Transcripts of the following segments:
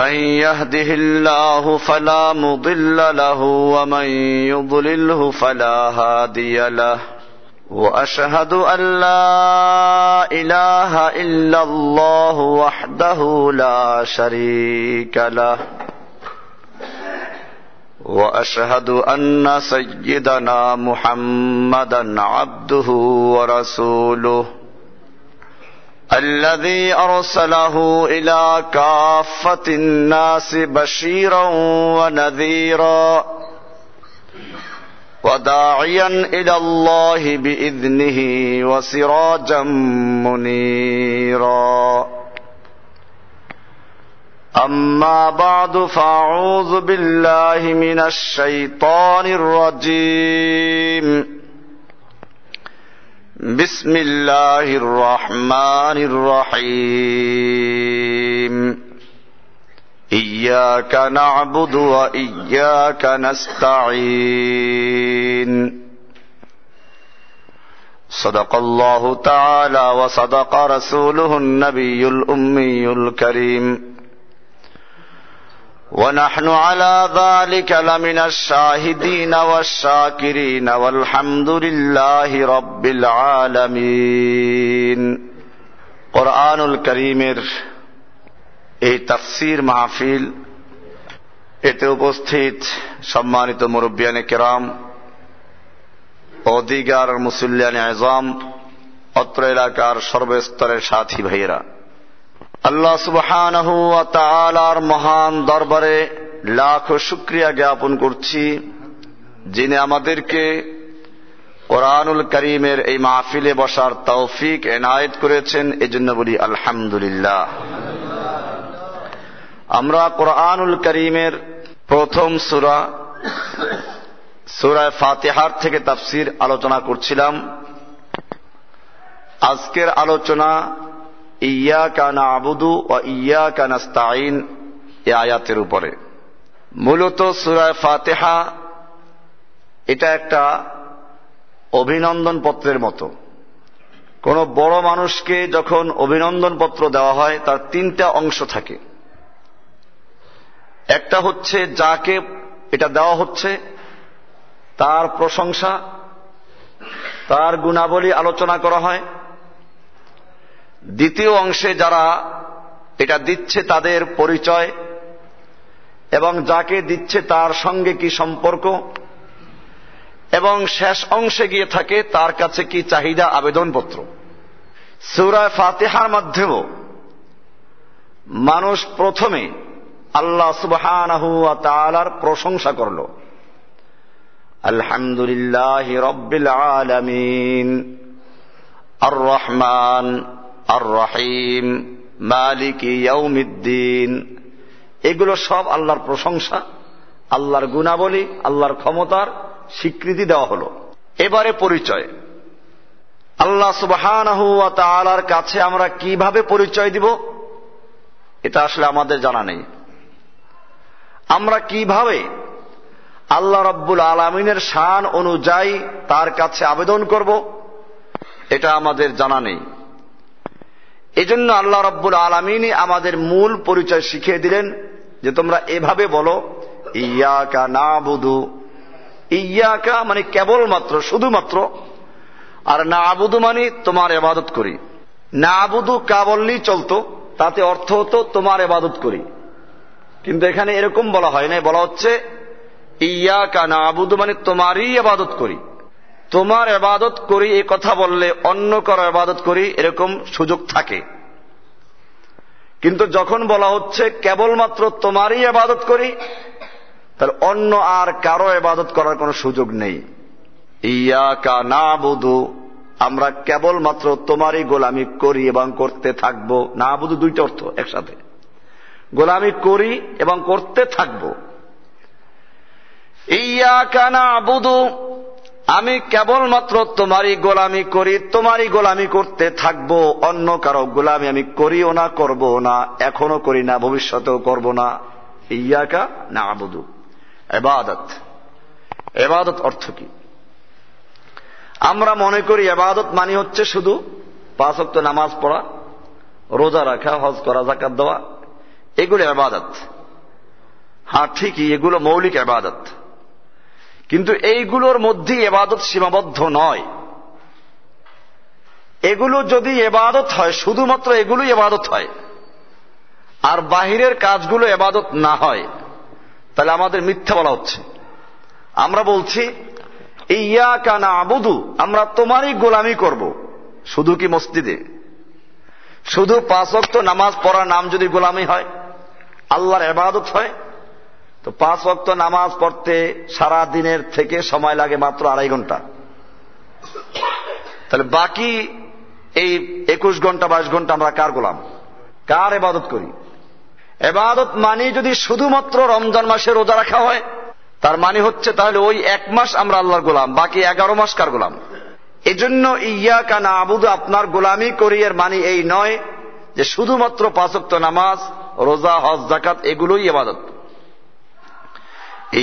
من يهده الله فلا مضل له ومن يضلله فلا هادي له وأشهد أن لا إله إلا الله وحده لا شريك له وأشهد أن سيدنا محمدا عبده ورسوله الذي أرسله إلى كافة الناس بشيرا ونذيرا وداعيا إلى الله بإذنه وسراجا منيرا أما بعد فأعوذ بالله من الشيطان الرجيم بسم الله الرحمن الرحيم إياك نعبد وإياك نستعين صدق الله تعالى وصدق رسوله النبي الأمي الكريم ونحن على ذلك لمن الشاهدين والشاكرين والحمد لله رب العالمين قرآنুল কারীমের এই তাফসীর মাহফিল এতে উপস্থিত সম্মানিত মুরব্বিয়ানে কেরাম ও দিগার মুসল্লিয়ানে আযম অত্র এলাকার সর্বস্তরের সাথী ভাইয়েরা, আল্লাহ সুবহানাহু ওয়া তাআলার মহান দরবারে লাখো শুকরিয়া জ্ঞাপন করছি, যিনি আমাদেরকে কোরআনুল কারীমের এই মাহফিলে বসার তৌফিক এনায়েত করেছেন। এজন্য বলি আলহামদুলিল্লাহ। আমরা কোরআনুল কারীমের প্রথম সূরা সূরা ফাতিহার থেকে তাফসীর আলোচনা করছিলাম। আজকের আলোচনা ইয়াকা না'বুদু ওয়া ইয়াকা নাস্তাঈন এই আয়াতের উপরে। মূলত সূরা ফাতিহা এটা একটা অভিনন্দন পত্রের মতো। কোনো বড় মানুষকে যখন অভিনন্দন পত্র দেওয়া হয় তার তিনটা অংশ থাকে। একটা হচ্ছে যাকে এটা দেওয়া হচ্ছে তার প্রশংসা, তার গুণাবলী আলোচনা করা হয়। দ্বিতীয় অংশে যারা এটা দিচ্ছে তাদের পরিচয় এবং যাকে দিচ্ছে তার সঙ্গে কি সম্পর্ক, এবং শেষ অংশে গিয়ে থাকে তার কাছে কি চাহিদা, আবেদনপত্র। সূরা ফাতিহার মাধ্যমেও মানুষ প্রথমে আল্লাহ সুবহানাহু ওয়া তাআলার প্রশংসা করল, আলহামদুলিল্লাহি রাব্বিল আলামিন, আর রহমান, আর রহিম, মালিকি ইয়াউমিদ্দিন। এগুলো সব আল্লাহর প্রশংসা, আল্লাহর গুণাবলী, আল্লাহর ক্ষমতার স্বীকৃতি দেওয়া হলো। এবারে পরিচয়, আল্লাহ সুবহানাহু ওয়া তাআলার কাছে আমরা কিভাবে পরিচয় দিব এটা আসলে আমাদের জানা নেই। আমরা কিভাবে আল্লাহ রব্বুল আলামিনের শান অনুযায়ী তার কাছে আবেদন করব এটা আমাদের জানা নেই। এজন্য আল্লাহ রব্বুল আলামিনই আমাদের মূল পরিচয় শিখিয়ে দিলেন যে তোমরা এভাবে বলো, ইয়াকা না'বুদু। ইয়াকা মানে কেবলমাত্র, শুধুমাত্র, আর না'বুদু মানে তোমার ইবাদত করি। না'বুদু কা বললেই চলতো, তাতে অর্থ হতো তোমার ইবাদত করি, কিন্তু এখানে এরকম বলা হয় না। বলা হচ্ছে ইয়াকা না'বুদু মানে তোমারই ইবাদত করি। তোমার ইবাদত করি এ কথা বললে অন্য কারো ইবাদত করি এরকম সুযোগ থাকে, কিন্তু যখন বলা হচ্ছে কেবলমাত্র তোমারই ইবাদত করি তাহলে অন্য আর কারো ইবাদত করার কোনো সুযোগ নেই। ইয়াকা না'বুদু, আমরা কেবলমাত্র তোমারই গোলামি করি এবং করতে থাকব। না'বুদু দুইটা অর্থ একসাথে, গোলামি করি এবং করতে থাকব। ইয়াকা না'বুদু, আমি কেবলমাত্র তোমারই গোলামি করি, তোমারই গোলামি করতে থাকবো, অন্য কারো গোলামি আমি করিও না, করব না, এখনো করি না, ভবিষ্যতেও করব না। ইয়াকা না'বুদু ইবাদত। ইবাদত অর্থ কি? আমরা মনে করি ইবাদত মানে হচ্ছে শুধু পাঁচ ওয়াক্ত নামাজ পড়া, রোজা রাখা, হজ করা, যাকাত দেওয়া, এগুলো ইবাদত। হ্যাঁ ঠিকই, এগুলো মৌলিক ইবাদত, কিন্তু এইগুলোর মধ্যে ইবাদত সীমাবদ্ধ নয়। এগুলো যদি ইবাদত হয়, শুধুমাত্র এগুলোই ইবাদত হয়, আর বাহিরের কাজগুলো ইবাদত না হয়, তাহলে আমাদের মিথ্যা বলা হচ্ছে। আমরা বলছি ইয়াকা না'বুদু, আমরা তোমারই গোলামি করব। শুধু কি মসজিদে শুধু পাঁচ ওয়াক্ত নামাজ পড়ার নাম যদি গোলামি হয়, আল্লাহর ইবাদত হয়, তো পাঁচ ওয়াক্ত নামাজ পড়তে সারা দিনের থেকে সময় লাগে মাত্র 2.5 ঘন্টা, তাহলে বাকি এই 21 ঘন্টা 22 ঘন্টা আমরা কার গোলাম, কার ইবাদত করি? ইবাদত মানে যদি শুধুমাত্র রমজান মাসে রোজা রাখা হয়, তার মানে হচ্ছে তাহলে ওই 1 মাস আমরা আল্লাহর গোলাম, বাকি 11 মাস কার গোলাম? এজন্য ইয়াকা না'বুদু আপনার গোলামি করি এর মানে এই নয় যে শুধুমাত্র পাঁচ ওয়াক্ত নামাজ, রোজা, হজ, যাকাত এগুলোই ইবাদত।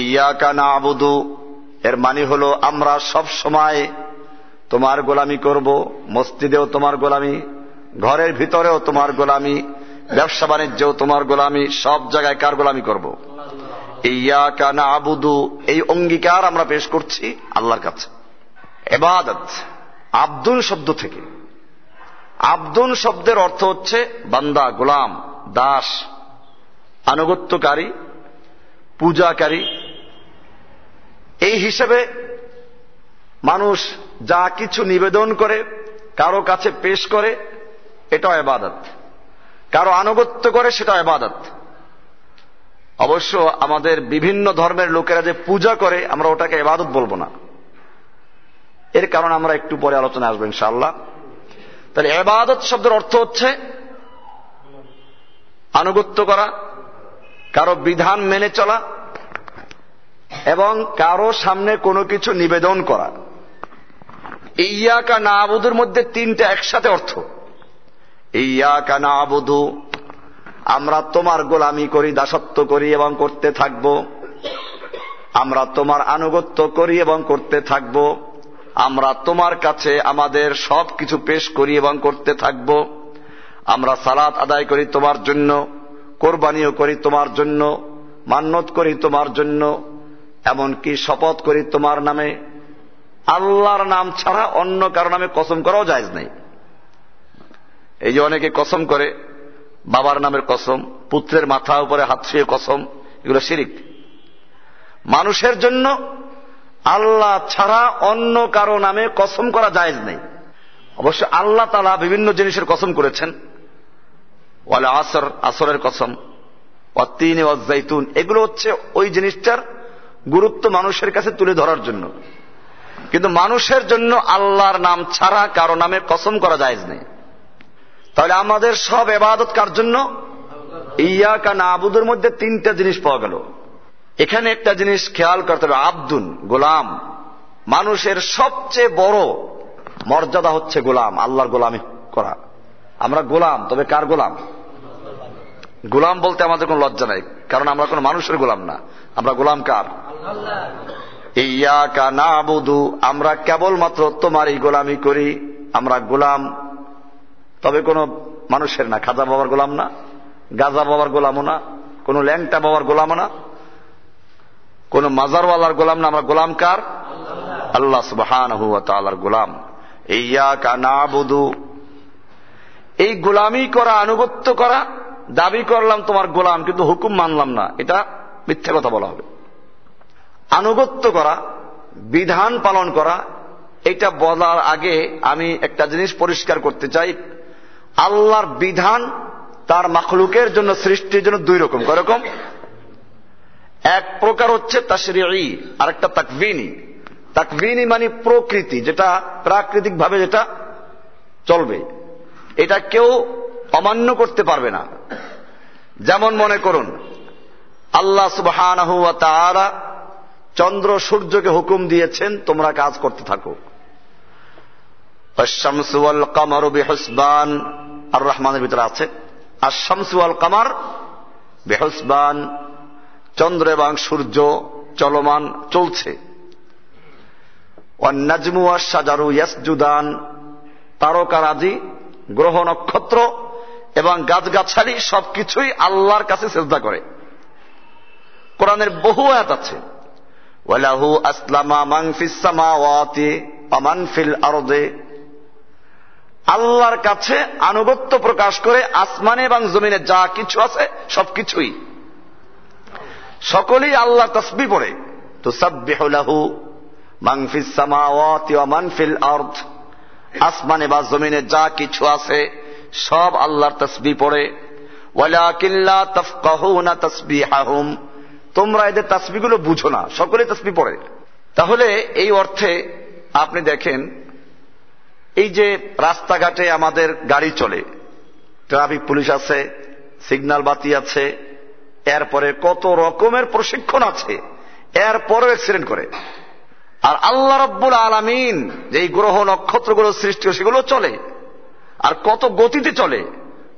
ইয়াকা না'বুদু এর মানে হলো আমরা সব সময় তোমার গোলামি করব, মসজিদেও তোমার গোলামি, ঘরের ভিতরেও তোমার গোলামি, ব্যবসা বাণিজ্যেও তোমার গোলামি, সব জায়গায় কার গোলামি করব? ইয়াকা না'বুদু। এই অঙ্গীকার আমরা পেশ করছি আল্লাহর কাছে। ইবাদত আব্দুন শব্দ থেকে, আব্দুন শব্দের অর্থ হচ্ছে বান্দা, গোলাম, দাস, আনুগত্যকারী, পূজাকারী। এই হিসেবে মানুষ যা কিছু নিবেদন করে, কারো কাছে পেশ করে, এটা ইবাদত, কারো আনুগত্য করে, সেটা ইবাদত। অবশ্য আমাদের বিভিন্ন ধর্মের লোকেরা যে পূজা করে, আমরা ওটাকে ইবাদত বলবো না, এর কারণ আমরা একটু পরে আলোচনা আসবো ইনশাআল্লাহ। তাহলে ইবাদত শব্দের অর্থ হচ্ছে আনুগত্য করা, কারো বিধান মেনে চলা এবং কারো সামনে কোনো কিছু নিবেদন করা। ইয়াকা না'বুদুর মধ্যে 3টা একসাথে অর্থ। ইয়াকা না'বুদু, আমরা তোমার গোলামি করি, দাসত্ব করি এবং করতে থাকব, আমরা তোমার আনুগত্য করি এবং করতে থাকব, আমরা তোমার কাছে আমাদের সব কিছু পেশ করি এবং করতে থাকব, আমরা সালাত আদায় করি তোমার জন্য, কোরবানিও করি তোমার জন্য, মান্যত করি তোমার জন্য, এমনকি শপথ করি তোমার নামে। আল্লাহর নাম ছাড়া অন্য কারো নামে কসম করাও জায়েজ নেই। এই যে অনেকে কসম করে, বাবার নামের কসম, পুত্রের মাথার উপরে হাত ছুঁয়ে কসম, এগুলো শিরক। মানুষের জন্য আল্লাহ ছাড়া অন্য কারো নামে কসম করা জায়েজ নেই। অবশ্য আল্লাহ তাআলা বিভিন্ন জিনিসের কসম করেছেন, ওয়াল আসর, আসরের কসম, ওয়াত তিন, ওয়াজ জাইতুন, এগুলো হচ্ছে ওই জিনিসটার গুরুত্ব মানুষের কাছে তুলে ধরার জন্য। কিন্তু মানুষের জন্য আল্লাহর নাম ছাড়া কারো নামে কসম করা জায়েজ নেই। তাহলে আমাদের সব ইবাদত কার জন্য? ইয়াকা না'বুদুর মধ্যে 3টা জিনিস পাওয়া গেল। এখানে একটা জিনিস খেয়াল করতে হবে, আব্দুন গোলাম। মানুষের সবচেয়ে বড় মর্যাদা হচ্ছে গোলাম, আল্লাহর গোলামি করা। আমরা গোলাম, তবে কার গোলাম? গোলাম বলতে আমাদের কোনো লজ্জা নাই, কারণ আমরা কোনো মানুষের গোলাম না, আমরা গোলাম কার? ইয়াকা না'বুদু, আমরা কেবলমাত্র তোমারই গোলামি করি, আমরা গোলাম, তবে কোনো মানুষের না। খাজা বাবার গোলাম না, গাজা বাবার গোলামও না, কোনো ল্যাংটা বাবার গোলামও না, কোন মাজারওয়ালার গোলাম না। আমরা গোলাম কার? আল্লাহ সুবহানাহু ওয়া তাআলার গোলাম। ইয়াকা না'বুদু, এই গোলামি করা, আনুগত্য করা, দাবি করলাম তোমার গোলাম কিন্তু হুকুম মানলাম না, এটা মিথ্যা কথা বলা হবে। আনুগত্য করা, বিধান পালন করা, এটা বলার আগে আমি একটা জিনিস পরিষ্কার করতে চাই। আল্লাহর বিধান তার মাখলুকের জন্য, সৃষ্টির জন্য 2 রকম। কয়রকম? এক প্রকার হচ্ছে তাশরিঈ, আরেকটা তাকভিনী। তাকভিনী মানে প্রকৃতি, যেটা প্রাকৃতিকভাবে যেটা চলবে, এটা কেউ অমান্য করতে পারবে না। যেমন মনে করুন, আল্লাহ সুবহানাহু ওয়া তাআলা চন্দ্র সূর্যকে হুকুম দিয়েছেন, তোমরা কাজ করতে থাকো। আশ-শামসু ওয়াল কামারু বিহুসবান, আর রহমানের ভিতরে আছে আশ-শামসু ওয়াল কামার বিহুসবান, চন্দ্র এবং সূর্য চলমান, চলছে। ওয়ান নাজমু ওয়াশ শাজারু ইয়াসজুদান, তারকারাজি, গ্রহ নক্ষত্র এবং গাছগাছালি সবকিছুই আল্লাহর কাছে সিজদা করে। কোরআনের বহু আয়াত আছে ওয়ালাহু আসলামা মান ফিস সামাওয়াতি ওয়া মান ফিল আরদি, আল্লাহর কাছে আনুগত্য প্রকাশ করে আসমানে এবং জমিনে যা কিছু আছে সবকিছুই, সকলেই আল্লাহ তাসবিহ পড়ে। তুসাব্বিহু লাহু মান ফিস সামাওয়াতি ওয়া মান ফিল আরদ, আসমানে বা জমিনে যা কিছু আছে সব আল্লাহর তাসবিহ পড়ে। ওয়ালাকিন লা তাফকাহুনা তাসবিহাহুম, তোমরা এদের তাসবিহগুলো বুঝো না, সকলে তাসবিহ পড়ে। তাহলে এই অর্থে আপনি দেখেন, এই যে রাস্তাঘাটে আমাদের গাড়ি চলে, ট্রাফিক পুলিশ আছে, সিগন্যাল বাতি আছে, এরপরে কত রকমের প্রশিক্ষণ আছে, এরপরও অ্যাক্সিডেন্ট করে। আর আল্লাহ রাব্বুল আলামিন যে গ্রহ নক্ষত্রগুলো সৃষ্টি, সেগুলো চলে, আর কত গতিতে চলে,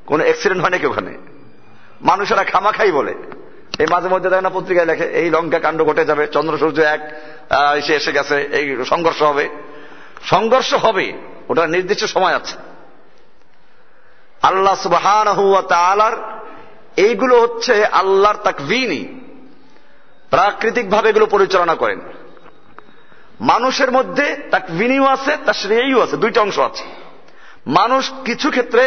কোনো অ্যাক্সিডেন্ট হয় নাকি ওখানে? মানুষেরা খামাখাই বলে, এই মাঝে মধ্যে তাই না পত্রিকায় লেখে এই লঙ্কা কাণ্ড ঘটে যাবে, চন্দ্র সূর্য এক এসে গেছে, এই সংঘর্ষ হবে। সংঘর্ষ হবে, ওটা নির্দিষ্ট সময় আছে। আল্লাহ সুবহানাহু ওয়া তাআলার এইগুলো হচ্ছে আল্লাহর তাকভিনী, প্রাকৃতিকভাবে এগুলো পরিচালনা করেন। মানুষের মধ্যে তাকভিনীও আছে, তাশরিইও আছে, দুইটা অংশ আছে। মানুষ কিছু ক্ষেত্রে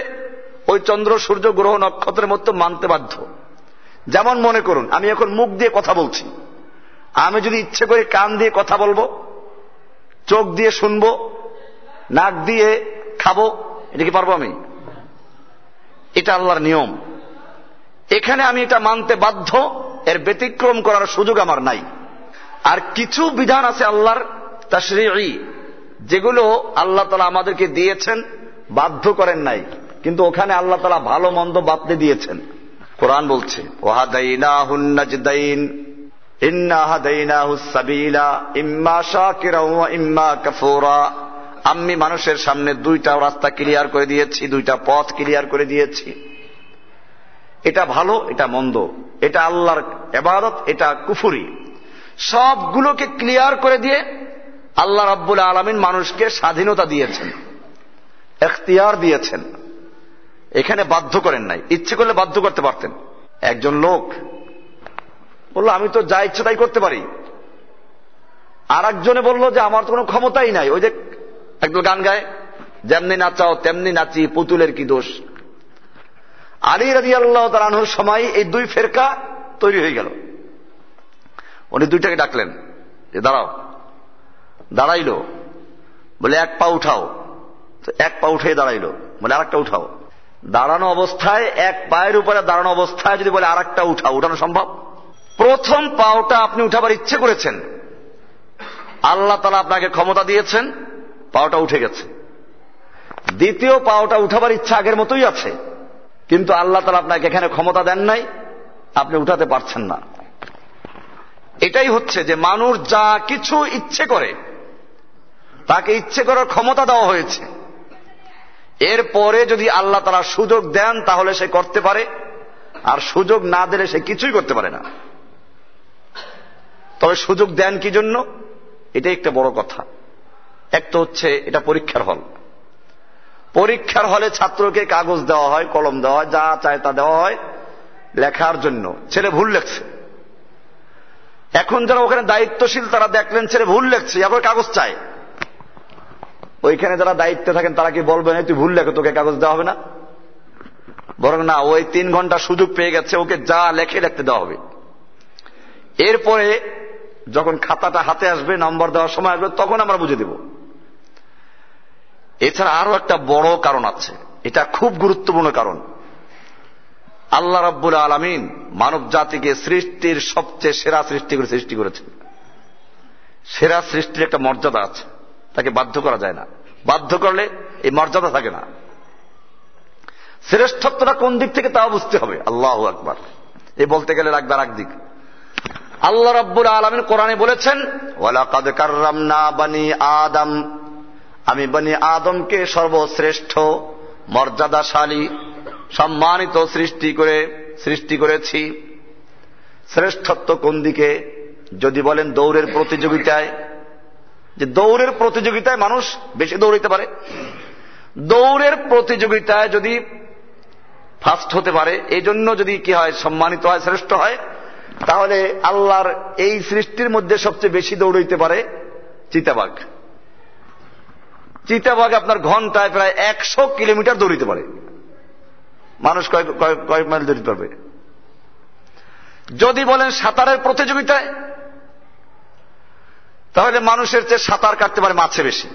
ওই চন্দ্র সূর্য গ্রহ নক্ষত্রের মতো মানতে বাধ্য। যেমন মনে করুন, আমি এখন মুখ দিয়ে কথা বলছি, আমি যদি ইচ্ছে করে কান দিয়ে কথা বলবো, চোখ দিয়ে শুনবো, নাক দিয়ে খাবো, এটা কি পারবো আমি? এটা আল্লাহর নিয়ম, এখানে আমি এটা মানতে বাধ্য, এর ব্যতিক্রম করার সুযোগ আমার নাই। আর কিছু বিধান আছে আল্লাহর তাশরিঈ, যেগুলো আল্লাহ তাআলা আমাদেরকে দিয়েছেন, বাধ্য করেন নাই, কিন্তু ওখানে আল্লাহ তাআলা ভালো মন্দ বাতলে দিয়েছেন। কোরআন বলছে ওয়াহাদাইনাহুন নাজদাইন ইন্না হাদাইনাহুস সাবিলা ইম্মা শাকিরা ওয়া ইম্মা কাফুরা, আমি মানুষের সামনে দুইটা রাস্তা ক্লিয়ার করে দিয়েছি, দুইটা পথ ক্লিয়ার করে দিয়েছি। এটা ভালো, এটা মন্দ, এটা আল্লাহর ইবাদত, এটা কুফরি, সবগুলোকে ক্লিয়ার করে দিয়ে আল্লাহ রাব্বুল আলামিন মানুষকে স্বাধীনতা দিয়েছেন, এখতিয়ার দিয়েছেন, এখানে বাধ্য করেন নাই। ইচ্ছে করলে বাধ্য করতে পারতেন। একজন লোক বলল, আমি তো যা ইচ্ছে তাই করতে পারি। আর একজনে বলল যে আমার তো কোনো ক্ষমতাই নাই। ওই যে একদল গান গায়, যেমনি নাচাও তেমনি নাচি, পুতুলের কি দোষ। আলী রাদিয়াল্লাহু তাআলা আনহুর সময় এই দুই ফেরকা তৈরি হয়ে গেল। উনি দুইটাকে ডাকলেন, দাঁড়াও। দাঁড়াইল, বলে এক পা উঠাও। এক পা উঠে দাঁড়াইল, বলে আর একটা উঠাও। দাঁড়ানো অবস্থায়, এক পায়ের উপরে দাঁড়ানো অবস্থায় যদি বলে আর একটা উঠাও, উঠানো সম্ভব? প্রথম পাওটা আপনি উঠাবার ইচ্ছে করেছেন, আল্লাহ তাআলা আপনাকে ক্ষমতা দিয়েছেন, পাওটা উঠে গেছে। দ্বিতীয় পাওটা উঠাবার ইচ্ছা আগের মতোই আছে, কিন্তু আল্লাহ তাআলা আপনাকে এখানে ক্ষমতা দেন নাই, আপনি উঠাতে পারছেন না। এটাই হচ্ছে যে মানুষ যা কিছু ইচ্ছে করে, তাকে ইচ্ছে করার ক্ষমতা দেওয়া হয়েছে। এরপরে যদি আল্লাহ তাআলা সুযোগ দেন তাহলে সে করতে পারে, আর সুযোগ না দিলে সে কিছুই করতে পারে না। তবে সুযোগ দেন কি জন্য, এটাই একটা বড় কথা। একটা হচ্ছে এটা পরীক্ষার হল। পরীক্ষার হলে ছাত্রকে কাগজ দেওয়া হয়, কলম দেওয়া হয়, যা চায় তা দেওয়া হয় লেখার জন্য। ছেলে ভুল লেখছে, এখন যারা ওখানে দায়িত্বশীল তারা দেখলেন ছেলে ভুল লেখছে, এরপর কাগজ চায়। ওইখানে যারা দায়িত্বে থাকেন তারা কি বলবেন তুই ভুল লেখো, তোকে কাগজ দেওয়া হবে না? বরং না, ওই 3 ঘন্টা সুযোগ পেয়ে গেছে, ওকে যা লেখে লিখতে দেওয়া হবে। এরপরে যখন খাতাটা হাতে আসবে, নম্বর দেওয়ার সময় আসবে, তখন আমরা বুঝে দেব। এছাড়া আরো একটা বড় কারণ আছে, এটা খুব গুরুত্বপূর্ণ কারণ। আল্লাহ রাব্বুল আলামিন মানব জাতিকে সৃষ্টির সবচেয়ে সেরা সৃষ্টি করে সৃষ্টি করেছেন। সেরা সৃষ্টির একটা মর্যাদা আছে, তাকে বাধ্য করা যায় না, বাধ্য করলে এই মর্যাদা থাকে না। শ্রেষ্ঠত্বটা কোন দিক থেকে তাও বুঝতে হবে। আল্লাহু আকবার, এ বলতে গেলে রাখবে আর এক দিক। আল্লাহ রাব্বুল আলামিন কোরআনে বলেছেন, ওয়ালাকাদ কাররামনা বানি আদম, আমি বনি আদমকে সর্বশ্রেষ্ঠ মর্যাদাশালী সম্মানিত সৃষ্টি করেছি। শ্রেষ্ঠত্ব কোন দিকে? যদি বলেন দৌড়ের প্রতিযোগিতায়, যে দৌড়ের প্রতিযোগিতায় মানুষ বেশি দৌড়াইতে পারে, দৌড়ের প্রতিযোগিতায় যদি ফার্স্ট হতে পারে, এই জন্য যদি কি হয়, সম্মানিত হয়, শ্রেষ্ঠ হয়, তাহলে আল্লাহর এই সৃষ্টির মধ্যে সবচেয়ে বেশি দৌড়াইতে পারে চিতাবাঘ। চিতাবাঘ আপনার ঘন্টায় প্রায় 100 কিলোমিটার দৌড়াইতে পারে, মানুষ কয়েক মাইল দৌড়াইতে পারবে। যদি বলেন সাঁতারের প্রতিযোগিতায়, তাহলে মানুষের চেয়ে সাঁতার কাটতে পারে মাছে বেশি।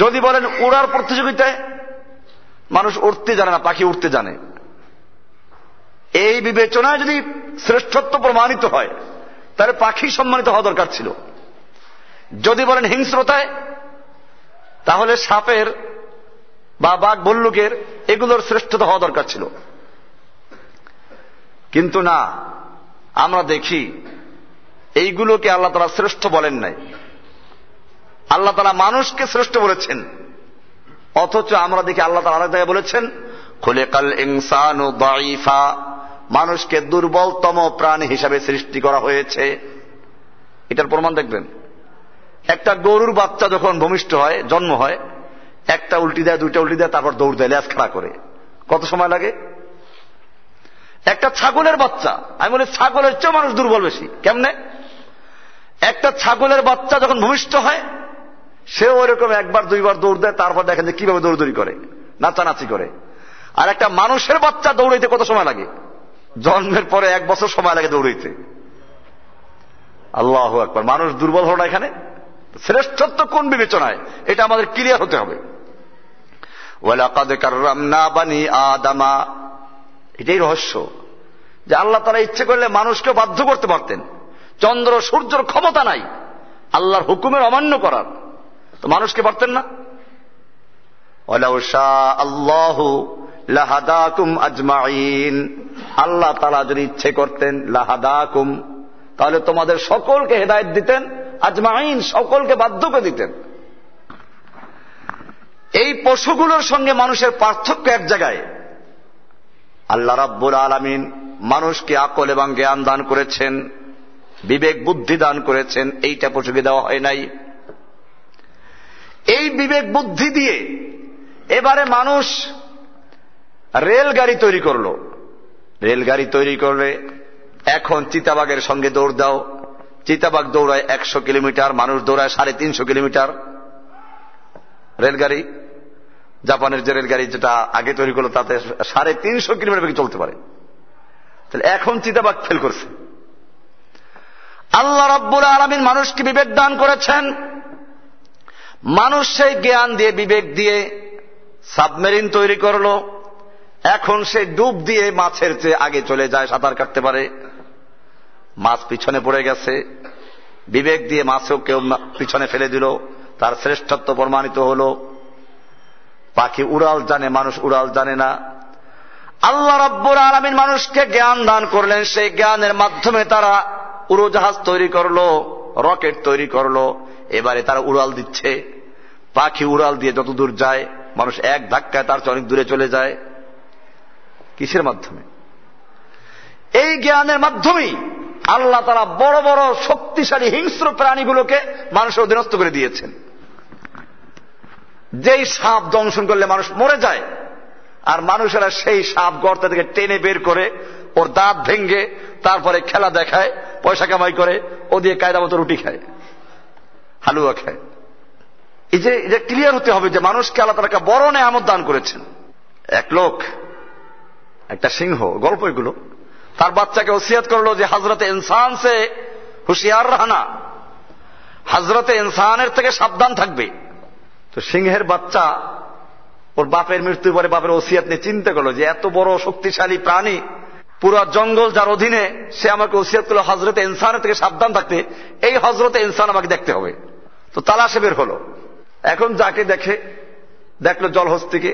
যদি বলেন উড়ার প্রতিযোগিতায়, মানুষ উঠতে জানে না, পাখি উঠতে জানে। এই বিবেচনায় যদি শ্রেষ্ঠত্ব প্রমাণিত হয়, তাহলে পাখি সম্মানিত হওয়া দরকার ছিল। যদি বলেন হিংস্রতায়, তাহলে সাপের বা বাঘ ভল্লুকের এগুলোর শ্রেষ্ঠতা হওয়া দরকার ছিল। কিন্তু না, আমরা দেখি এইগুলোকে আল্লাহ তাআলা শ্রেষ্ঠ বলেন নাই, আল্লাহ তাআলা মানুষকে শ্রেষ্ঠ বলেছেন। অথচ আমরা দেখি আল্লাহ তাআলা আরেক জায়গায় বলেছেন, খুলিকাল ইনসানু দাঈফা, মানুষকে দুর্বলতম প্রাণী হিসাবে সৃষ্টি করা হয়েছে। এটার প্রমাণ দেখবেন, একটা গরুর বাচ্চা যখন ভূমিষ্ঠ হয়, জন্ম হয়, একটা উল্টি দেয়, দুইটা উল্টি দেয়, তারপর দৌড় দেয়, লেজ খাড়া করে, কত সময় লাগে? একটা ছাগলের বাচ্চা, আমি বলি ছাগলের চেয়ে মানুষ দুর্বল বেশি। কেমনে? একটা ছাগলের বাচ্চা যখন ভূমিষ্ঠ হয়, সেও ওইরকম একবার দুইবার দৌড় দেয়, তারপর দেখেন যে কিভাবে দৌড়দৌড়ি করে, নাচানাচি করে। আর একটা মানুষের বাচ্চা দৌড়াইতে কত সময় লাগে? জন্মের পরে 1 বছর সময় লাগে দৌড়াইতে। আল্লাহু আকবার! মানুষ দুর্বল হলো না। এখানে শ্রেষ্ঠত্ব কোন বিবেচনায়, এটা আমাদের ক্লিয়ার হতে হবে। ওয়ালাকাদ কাররামনা বানি আদম, এটাই রহস্য, যে আল্লাহ তারা ইচ্ছে করলে মানুষকে বাধ্য করতে পারতেন। চন্দ্র সূর্যের ক্ষমতা নাই আল্লাহর হুকুমের অমান্য করার, তো মানুষকে পারতেন না। ওয়ালাউ শা আল্লাহু লাহাদাকুম আজমাইন, আল্লাহ তাআলা যদি ইচ্ছে করতেন লাহাদাকুম, তাহলে তোমাদের সকলকে হেদায়েত দিতেন, আজমাইন সকলকে বাধ্য করে দিতেন। এই পশুগুলোর সঙ্গে মানুষের পার্থক্য এক জায়গায়, আল্লাহ রাব্বুল আলামিন মানুষকে আকল এবং জ্ঞান দান করেছেন, বিবেক বুদ্ধি দান করেছেন, এইটা পশুকে দেওয়া হয় নাই। এই বিবেক বুদ্ধি দিয়ে এবারে মানুষ রেলগাড়ি তৈরি করল। রেলগাড়ি তৈরি করলে এখন চিতাবাঘের সঙ্গে দৌড় দাও, চিতাবাঘ দৌড়ায় 100 কিলোমিটার, মানুষ দৌড়ায় 350 কিলোমিটার। রেলগাড়ি, জাপানের যে রেলগাড়ি যেটা আগে তৈরি করলো, তাতে 350 কিলোমিটার বেগে চলতে পারে। তাহলে এখন চিতাবাঘ ফেল করছে। আল্লাহ রাব্বুল আলামিন মানুষকে বিবেক দান করেছেন, মানুষ সেই জ্ঞান দিয়ে, বিবেক দিয়ে সাবমেরিন তৈরি করলো। এখন সে ডুব দিয়ে মাছের চেয়ে আগে চলে যায়, সাঁতার কাটতে পারে, মাছ পিছনে পড়ে গেছে, বিবেক দিয়ে মাছও কেউ পিছনে ফেলে দিল, তার শ্রেষ্ঠত্ব প্রমাণিত হল। পাখি উড়াল জানে, মানুষ উড়াল জানে না। আল্লাহ রাব্বুল আলামিন মানুষকে জ্ঞান দান করলেন, সেই জ্ঞানের মাধ্যমে তারা উড়োজাহাজ তৈরি করলো, রকেট তৈরি করলো। এবারে তারা উড়াল দিচ্ছে, পাখি উড়াল দিয়ে যত দূর যায়, মানুষ এক ধাক্কায় তার চেয়ে অনেক দূরে চলে যায়। কিসের মাধ্যমে? এই জ্ঞানের মাধ্যমেই আল্লাহ তারা বড় বড় শক্তিশালী হিংস্র প্রাণীগুলোকে মানুষের অধীনস্থ করে দিয়েছেন। যেই সাপ দংশন করলে মানুষ মরে যায়, আর মানুষেরা সেই সাপ গর্ত থেকে টেনে বের করে, ওর দাঁত ভেঙে তারপরে খেলা দেখায়, পয়সা কামাই করে, ও দিয়ে কায়দা মতো রুটি খায়, হালুয়া খায়। এই যে ক্লিয়ার হতে হবে যে মানুষকে আল্লাহ তারা একটা বড় নেয়ামত দান করেছেন। এক লোক, একটা সিংহ, গল্প এগুলো, তার বাচ্চাকে ওসিয়াত করলো যে হযরতে ইনসান সে হুশিয়ার রাহনা, হযরতে ইনসানের থেকে সাবধান থাকবে। তো সিংহের বাচ্চা ওর বাপের মৃত্যুর পরে বাপের ওসিয়াত নিয়ে চিন্তা করলো যে এত বড় শক্তিশালী প্রাণী, পুরা জঙ্গল যার অধীনে, সে আমাকে ওসিয়াত করলো হযরতে ইনসানের থেকে সাবধান থাকতে। এই হযরতে ইনসান আমাকে দেখতে হবে। তো তালাশে বের হলো, এখন যাকে দেখলো জলহস্তিকে,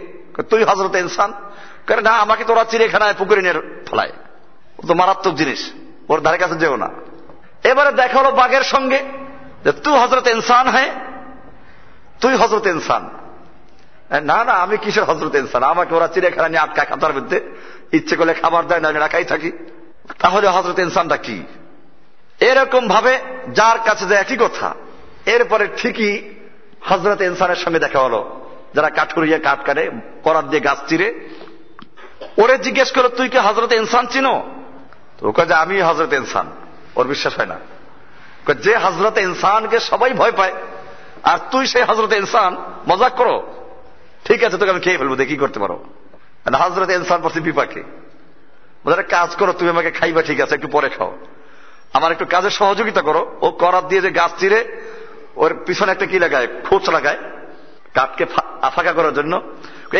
তুই হযরতে ইনসান? কারণ না, আমাকে তোরা চিড়িয়াখানায় পুকুরে নিয়ে ফেলায়, ও তো মারাত্মক জিনিস। ওর ধারে কাছে যেও না। এবারে দেখা হলো বাঘের সঙ্গে যে তুই হজরত ইনসান হ্যাঁ, তুই হজরত ইনসান। না না, আমি কিসের হজরত ইনসান, আমাকে ওরা চিড়িয়াখানা নিয়ে আটকায় খাতার মধ্যে, ইচ্ছে করলে খাবার দেয় না, আমি রাখাই থাকি। তাহলে হজরত ইনসানটা কি? এরকম ভাবে যার কাছে যে একই কথা। এরপরে ঠিকই হজরত ইনসানের সঙ্গে দেখা হলো, যারা কাঠুরিয়া কাঠ কাটে করাত দিয়ে গাছ চিরে। ওরে জিজ্ঞেস করো, তুই কি হজরত ইনসান চিনো? তো ও কয় যে আমি হজরত ইনসান। ওর বিশ্বাস হয় না। যে হজরত ইনসানকে সবাই ভয় পায় আর তুই সেই হজরত ইনসান, মজাক করো। ঠিক আছে, তোকে আমি খেয়ে ফেলবো, দেখি করতে পারো। হজরত ইনসান পড়ছে বিপাকে। কাজ করো, তুমি আমাকে খাইবা ঠিক আছে, একটু পরে খাও, আমার একটু কাজে সহযোগিতা করো। ও করাত দিয়ে যে গাছ চিরে ওর পিছনে একটা কি লাগায়, খোঁচ লাগায় কাঠকে ফাঁকা করার জন্য।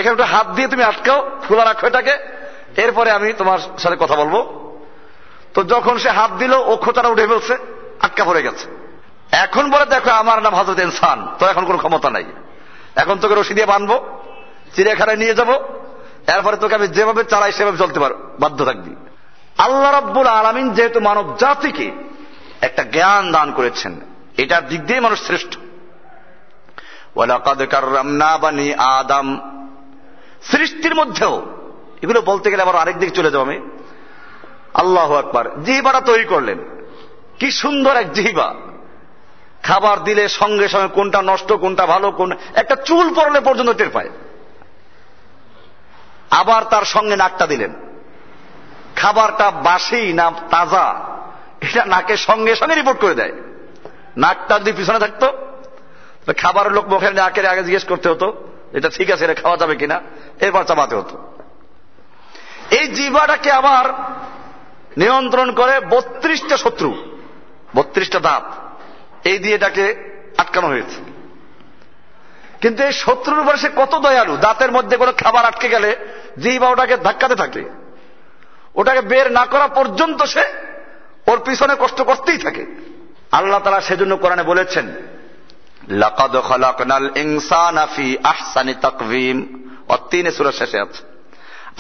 এখানে একটা হাত দিয়ে তুমি আটকাও, খোলা রাখো এটাকে, এরপরে আমি তোমার সাথে কথা বলবো। তো যখন সে হাত দিল, ও খোঁচাটা উঠে ফেলছে, আটকা পড়ে গেছে। এখন বলে দেখো আমার নাম হযরত ইনসান, তো এখন কোনো ক্ষমতা নাই, এখন তোকে রশি দিয়ে বাঁধবো, চিড়িয়াখানায় নিয়ে যাবো, এরপরে তোকে আমি যেভাবে চালাই সেভাবে চলতে পারবো, বাধ্য থাকবি। আল্লাহ রাব্বুল আলামিন যেহেতু মানব জাতিকে একটা জ্ঞান দান করেছেন, এটার দিক দিয়ে মানুষ শ্রেষ্ঠ। ওয়ালাকাদ কাররামনা বানি আদম, সৃষ্টির মধ্যেও এগুলো বলতে গেলে আবার আরেক দিকে চলে যাবো আমি। আল্লাহু আকবার, জিহ্বাটা তৈরি করলেন, কি সুন্দর এক জিহ্বা। খাবার দিলে সঙ্গে সঙ্গে কোনটা নষ্ট কোনটা ভালো, কোন একটা চুল পরলে পর্যন্ত টের পায়। আবার তার সঙ্গে নাকটা দিলেন, খাবারটা বাসি না তাজা এটা নাকের সঙ্গে সঙ্গে রিপোর্ট করে দেয়। নাকটা যদি পিছনে থাকতো, খাবারের লোক মুখে নাকের আগে জিজ্ঞেস করতে হতো এটা ঠিক আছে, এটা খাওয়া যাবে কিনা, এরপর চাপাতে হতো। এই জিহ্বাটাকে আবার নিয়ন্ত্রণ করে 32টা শত্রু, 32টা দাঁত, এই দিয়ে এটাকে আটকানো হয়েছে। কিন্তু এই শত্রুর উপরে সে কত দয়ালু, দাঁতের মধ্যে কোনো খাবার আটকে গেলে জিহ্বা ওটাকে ধাক্কাতে থাকে, ওটাকে বের না করা পর্যন্ত সে ওর পিছনে কষ্ট করতেই থাকে। আল্লাহ তাআলা সেজন্য কোরআনে বলেছেন, লাকাদ খালাকনাল ইনসানা ফি আহসানি তাকওয়িম, অতীন সূরা শেষে আছে,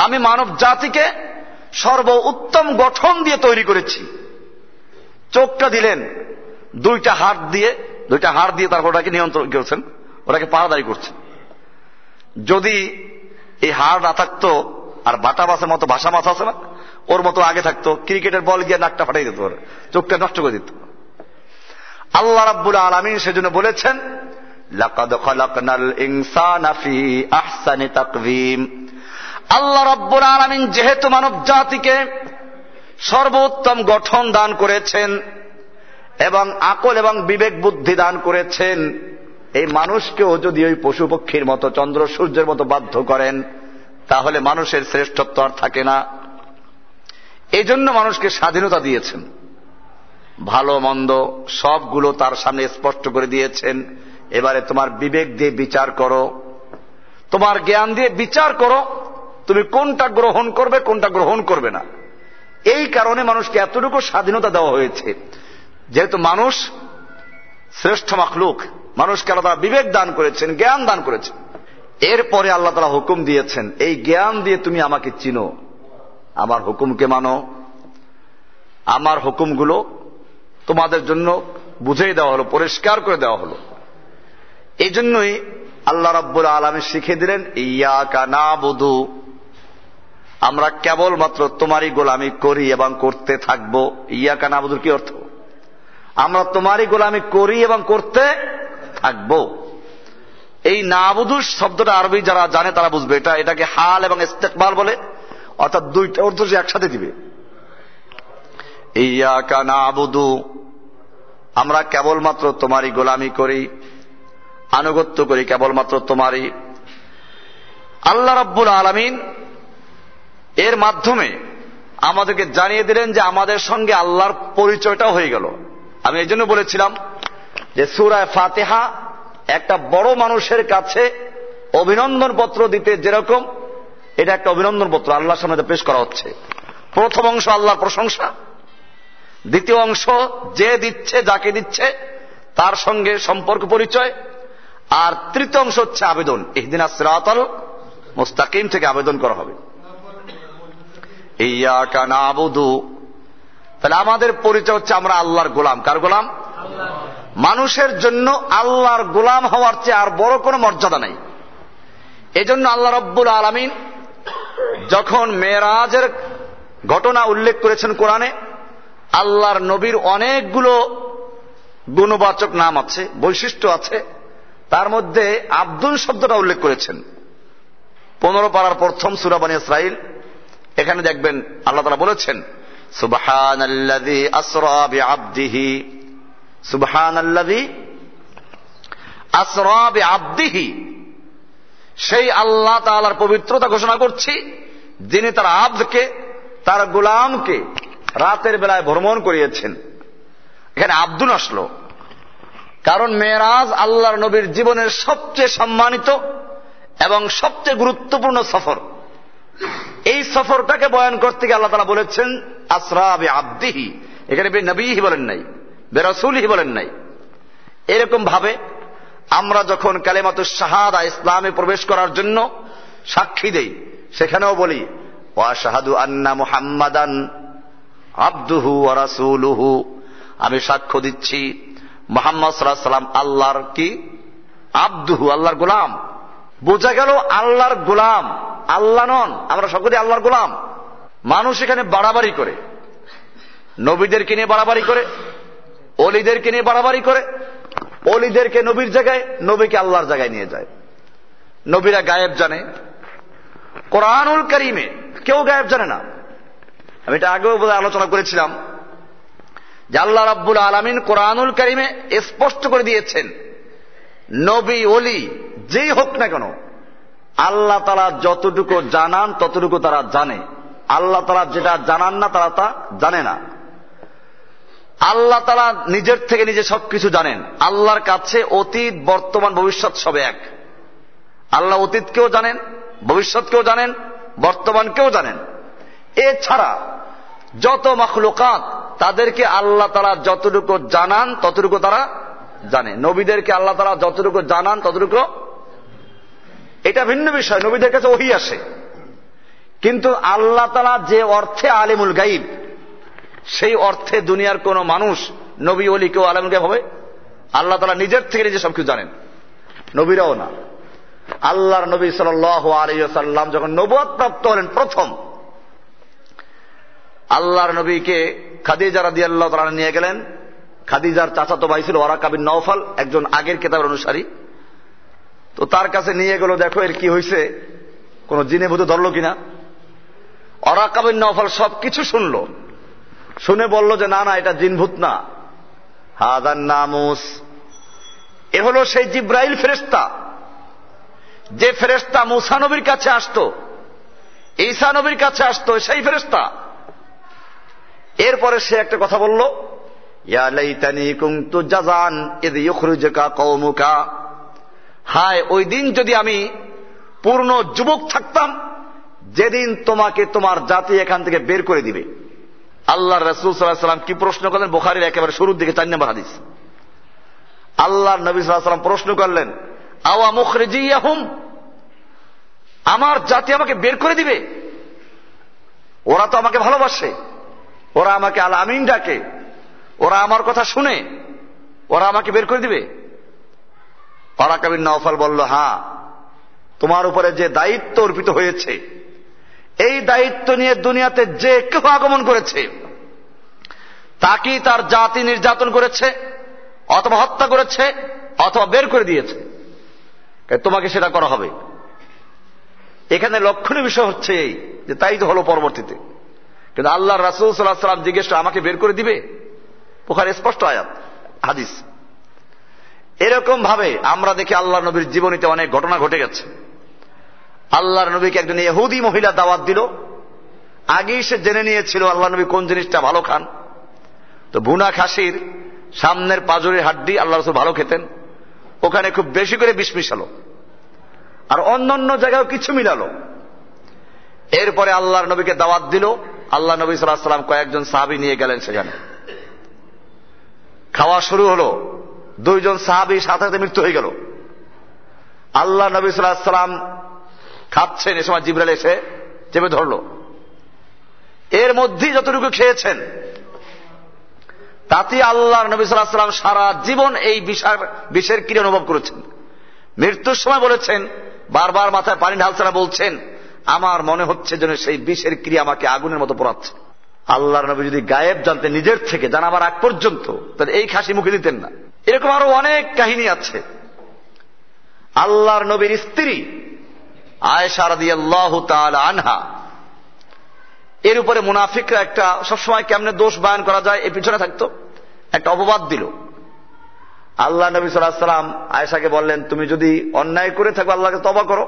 আমি মানব জাতিকে সর্বোত্তম গঠন দিয়ে তৈরি করেছি। চোখটা দিলেন, দুইটা হাড় দিয়ে তারপর ওটাকে নিয়ন্ত্রণ করছেন, ওটাকে পাহারাদারি করছেন। যদি এই হাড় না থাকতো, আর বাটা বাসের মতো ভাষা মাছ আছে না, ওর মতো আগে থাকতো, ক্রিকেটের বল গিয়ে নাকটা ফাটাই দিত, ওর চোখটা নষ্ট করে দিত। আল্লাহ রাব্বুল আলামিন সেজন্য বলেছেন, লাকাদ খালাকনাল ইনসানা ফি আহসানি তাকওয়িম। আল্লাহ রাব্বুল আলামিন যেহেতু মানব জাতিকে সর্বোত্তম গঠন দান করেছেন এবং আকল এবং বিবেক বুদ্ধি দান করেছেন, এই মানুষকেও যদি ওই পশু পক্ষীর মতো চন্দ্র সূর্যের মতো বাধ্য করেন, তাহলে মানুষের শ্রেষ্ঠত্ব আর থাকে না। এই জন্য মানুষকে স্বাধীনতা দিয়েছেন, ভালো মন্দ সবগুলো তার সামনে স্পষ্ট করে দিয়েছেন। এবারে তোমার বিবেক দিয়ে বিচার করো, তোমার জ্ঞান দিয়ে বিচার করো, তুমি কোনটা গ্রহণ করবে কোনটা গ্রহণ করবে না। এই কারণে মানুষকে এতটুকু স্বাধীনতা দেওয়া হয়েছে, যেহেতু মানুষ শ্রেষ্ঠ মাখলুক, মানুষকে আল্লাহ তাআলা বিবেক দান করেছেন, জ্ঞান দান করেছেন। এরপরে আল্লাহ তাআলা হুকুম দিয়েছেন, এই জ্ঞান দিয়ে তুমি আমাকে চিনো, আমার হুকুমকে মানো, আমার হুকুমগুলো তোমাদের জন্য বুঝিয়ে দেওয়া হলো, পরিষ্কার করে দেওয়া হলো। এই জন্যই আল্লাহ রাব্বুল আলামিন শিখিয়ে দিলেন, ইয়াকা নাবুদু, আমরা কেবলমাত্র তোমারই গোলামি করি এবং করতে থাকব। ইয়াকা নাবুদুর কি অর্থ? আমরা তোমারই গোলামি করি এবং করতে থাকব। এই নাবুদুর শব্দটা আরবি যারা জানে তারা বুঝবে, এটাকে হাল এবং ইস্তিকবাল বলে, অর্থাৎ দুইটা অর্থ সে একসাথে দিবে। ইয়াকা নাবুদু, আমরা কেবলমাত্র তোমারই গোলামি করি, আনুগত্য করি কেবলমাত্র তোমারই। আল্লাহ রাব্বুল আলামিন এর মাধ্যমে আমাদেরকে জানিয়ে দিলেন যে আমাদের সঙ্গে আল্লাহর পরিচয়টা হয়ে গেল। আমি এই জন্য বলেছিলাম যে সূরা ফাতিহা একটা বড় মানুষের কাছে অভিনন্দন পত্র দিতে যেরকম, এটা একটা অভিনন্দন পত্র আল্লাহর সামনে পেশ করা হচ্ছে। প্রথম অংশ আল্লাহর প্রশংসা, দ্বিতীয় অংশ যে দিচ্ছে যাকে দিচ্ছে তার সঙ্গে সম্পর্ক পরিচয়, আর তৃতীয় অংশ হচ্ছে আবেদন, ইহদিনাস সিরাতাল মুস্তাকিম থেকে আবেদন করা হবে। ইয়াকা নাবুদু, তাহলে আমাদের পরিচয় হচ্ছে আমরা আল্লাহর গোলাম। কার গোলাম? মানুষের জন্য আল্লাহর গোলাম হওয়ার চেয়ে আর বড় কোনো মর্যাদা নাই। এজন্য আল্লাহ রব্বুল আলামিন যখন মেরাজের ঘটনা উল্লেখ করেছেন কোরআনে, আল্লাহর নবীর অনেকগুলো গুণবাচক নাম আছে, বৈশিষ্ট্য আছে, তার মধ্যে আব্দুল শব্দটা উল্লেখ করেছেন 15 পারার প্রথম সূরা বনী ইসরাঈল। এখানে দেখবেন আল্লাহ তাআলা বলেছেন সুবহানাল্লাযী আসরা বিআবদিহি, সুবহানাল্লাযী আসরা বিআবদিহি, সেই আল্লাহ তাআলার পবিত্রতা ঘোষণা করছি যিনি তার আব্দকে, তার গোলামকে রাতের বেলায় ভ্রমণ করিয়েছেন। এখানে আব্দুন আসলো কারণ মেরাজ আল্লাহর নবীর জীবনের সবচেয়ে সম্মানিত এবং সবচেয়ে গুরুত্বপূর্ণ সফর। এই সফরটাকে বয়ান করতে গিয়ে আল্লাহ তাআলা বলেছেন আসরা বিআবদিহি, এখানে বিনবীহি বলেন নাই, বিরাসূলিহি বলেন নাই। এরকম ভাবে আমরা যখন কালেমাতুশ শাহাদা ইসলামে প্রবেশ করার জন্য সাক্ষী দেই, সেখানেও বলি ওয়া শাহাদু আন্না মুহাম্মাদান আবদুহু ওয়া রাসূলুহু, আমি সাক্ষ্য দিচ্ছি মুহাম্মদ সাল্লাল্লাহু আলাইহি সাল্লাম আল্লাহর কি আবদুহু, আল্লাহর গোলাম। বোঝা গেল আল্লাহর গোলাম আল্লাহ নন, আমরা সকলে আল্লাহর গোলাম। মানুষ এখানে বাড়াবাড়ি করে, নবীদেরকে নিয়ে বাড়াবাড়ি করে, অলিদেরকে নিয়ে বাড়াবাড়ি করে, অলিদেরকে নবীর জায়গায়, নবীকে আল্লাহর জায়গায় নিয়ে যায়। নবীরা গায়েব জানে, কোরআনুল কারীমে কেউ গায়েব জানে না। আমি এটা আগেও আলোচনা করেছিলাম যে আল্লাহ রাব্বুল আলামিন কোরআনুল কারীমে স্পষ্ট করে দিয়েছেন নবী ওলি যেই হোক না কেন আল্লাহ তাআলা যতটুকু জানান ততটুকু তারা জানে, আল্লাহ তাআলা যেটা জানান না তারা তা জানে না। আল্লাহ তাআলা নিজের থেকে নিজে সবকিছু জানেন। আল্লাহর কাছে অতীত বর্তমান ভবিষ্যৎ সব এক। আল্লাহ অতীতকেও জানেন, ভবিষ্যৎকেও জানেন, বর্তমানকেও জানেন। এছাড়া যত মাখলুকাত তাদেরকে আল্লাহ তাআলা যতটুকু জানান ততটুকু তারা জানে। নবীদেরকে আল্লাহ তাআলা যতটুকু জানান ততটুকু, এটা ভিন্ন বিষয়, নবীদের কাছে ওহী আসে। কিন্তু আল্লাহ তাআলা যে অর্থে আলিমুল গায়ব, সেই অর্থে দুনিয়ার কোন মানুষ নবী ওলি কেউ আলিমুল গায়ব হবে? আল্লাহ তাআলা নিজের থেকে নিজে সবকিছু জানেন, নবীরাও না। আল্লাহর নবী সাল্লাল্লাহু আলাইহি ওয়াসাল্লাম যখন নবুয়ত প্রাপ্ত হলেন প্রথম, আল্লাহর নবীকে খাদিজা রাদিয়াল্লাহু তাআলা নিয়ে গেলেন। খাদিজার চাচাতো ভাই ছিল ওয়ারাকা বিন নওফাল, একজন আগের কিতাবের অনুসারী। তো তার কাছে নিয়ে গেল, দেখো এর কি হয়েছে, কোন জিনে ভূতে ধরলো কিনা। ওয়ারাকা বিন নওফাল সবকিছু শুনলো, শুনে বলল যে না না, এটা জিন ভূত না, হাদান নামুস, এ হলো সেই জিব্রাইল ফেরেশতা, যে ফেরেশতা মুসা নবীর কাছে আসতো, ঈসা নবীর কাছে আসতো, সেই ফেরেশতা। এরপরে সে একটা কথা বলল, ইয়া লাইতানি কুনতু জাযান ইয ইখরুজুকা কওমুকা, হায় ওই দিন যদি আমি পূর্ণ যুবক থাকতাম যেদিন তোমাকে তোমার জাতি এখান থেকে বের করে দিবে। আল্লাহর রাসূল সাল্লাল্লাহু আলাইহি সাল্লাম কি প্রশ্ন করলেন, বুখারীর একেবারে শুরুর দিকে 4 নম্বর হাদিস। আল্লাহর নবী সাল্লাল্লাহু আলাইহি সাল্লাম প্রশ্ন করলেন আওয়া মুখরিজিয়াহুম, আমার জাতি আমাকে বের করে দিবে? ওরা তো আমাকে ভালোবাসে, ওরা আমাকে আল আমিন ডাকে, ওরা আমার কথা শুনে, ওরা আমাকে বের করে দিবে? ওয়ারাকা বিন নওফাল বলল, হ্যাঁ, তোমার উপরে যে দায়িত্ব অর্পিত হয়েছে এই দায়িত্ব নিয়ে দুনিয়াতে যে কেউ আগমন করেছে তাকেই তার জাতি নির্যাতন করেছে অথবা হত্যা করেছে অথবা বের করে দিয়েছে, তোমাকে সেটা করা হবে। এখানে লক্ষণীয় বিষয় হচ্ছে এই যে তাই তো হলো পরবর্তীতে, কিন্তু আল্লাহ রাসূল সাল্লাল্লাহু আলাইহি সাল্লাম জিজ্ঞেস করে আমাকে বের করে দিবে, বুখারী স্পষ্ট আয়াত হাদিস। এরকম ভাবে আমরা দেখি আল্লাহর নবীর জীবনীতে অনেক ঘটনা ঘটে গেছে। আল্লাহর নবীকে একজন ইহুদি মহিলা দাওয়াত দিল, আগেই সে জেনে নিয়েছিল আল্লাহর নবী কোন জিনিসটা ভালো খান। তো ভুনা খাসির সামনের পাজরের হাড্ডি আল্লাহ রাসূল ভালো খেতেন, ওখানে খুব বেশি করে বিষ মিশালো, আর অন্যান্য জায়গায় কিছু মিলালো। এরপরে আল্লাহর নবীকে দাওয়াত দিল, আল্লাহ নবী সাল্লাল্লাহু আলাইহি সাল্লাম কয়েকজন সাহাবী নিয়ে গেলেন, সেখানে খাওয়া শুরু হলো, 2 জন সাহাবী সাথে সাথে মৃত্যু হয়ে গেল। আল্লাহ নবী সাল্লাল্লাহু আলাইহি সাল্লাম খাচ্ছেন, এ সময় জিবরাইল এসে চেপে ধরল। এর মধ্যেই যতটুকু খেয়েছেন তাতে আল্লাহর নবী সাল্লাল্লাহু আলাইহি ওয়াসাল্লাম সারা জীবন এই বিষের ক্রিয়া অনুভব করেছেন। মৃত্যুর সময় বলেছেন, বারবার মাথায় পানি ঢালছেনা বলছেন, আমার মনে হচ্ছে যেন সেই বিষের ক্রিয়া আমাকে আগুনের মতো পোড়াচ্ছে। আল্লাহর নবী যদি গায়েব জানতেন নিজের থেকে, জানাবার আগ পর্যন্ত, তাহলে এই খাসি মুখে দিতেন না। এরকম আরো অনেক কাহিনী আছে। আল্লাহর নবীর স্ত্রী আয়েশা রাদিয়াল্লাহু তাআলা আনহা, এর উপরে মুনাফিকরা একটা সবসময় কেমনে দোষ বায়ন করা যায় এর পিছনে থাকতো, একটা অপবাদ দিল। আল্লাহ নবী সাল্লাল্লাহু আলাইহি ওয়াসাল্লাম আয়েশাকে বললেন, তুমি যদি অন্যায় করে থাকো আল্লাহকে তওবা করো।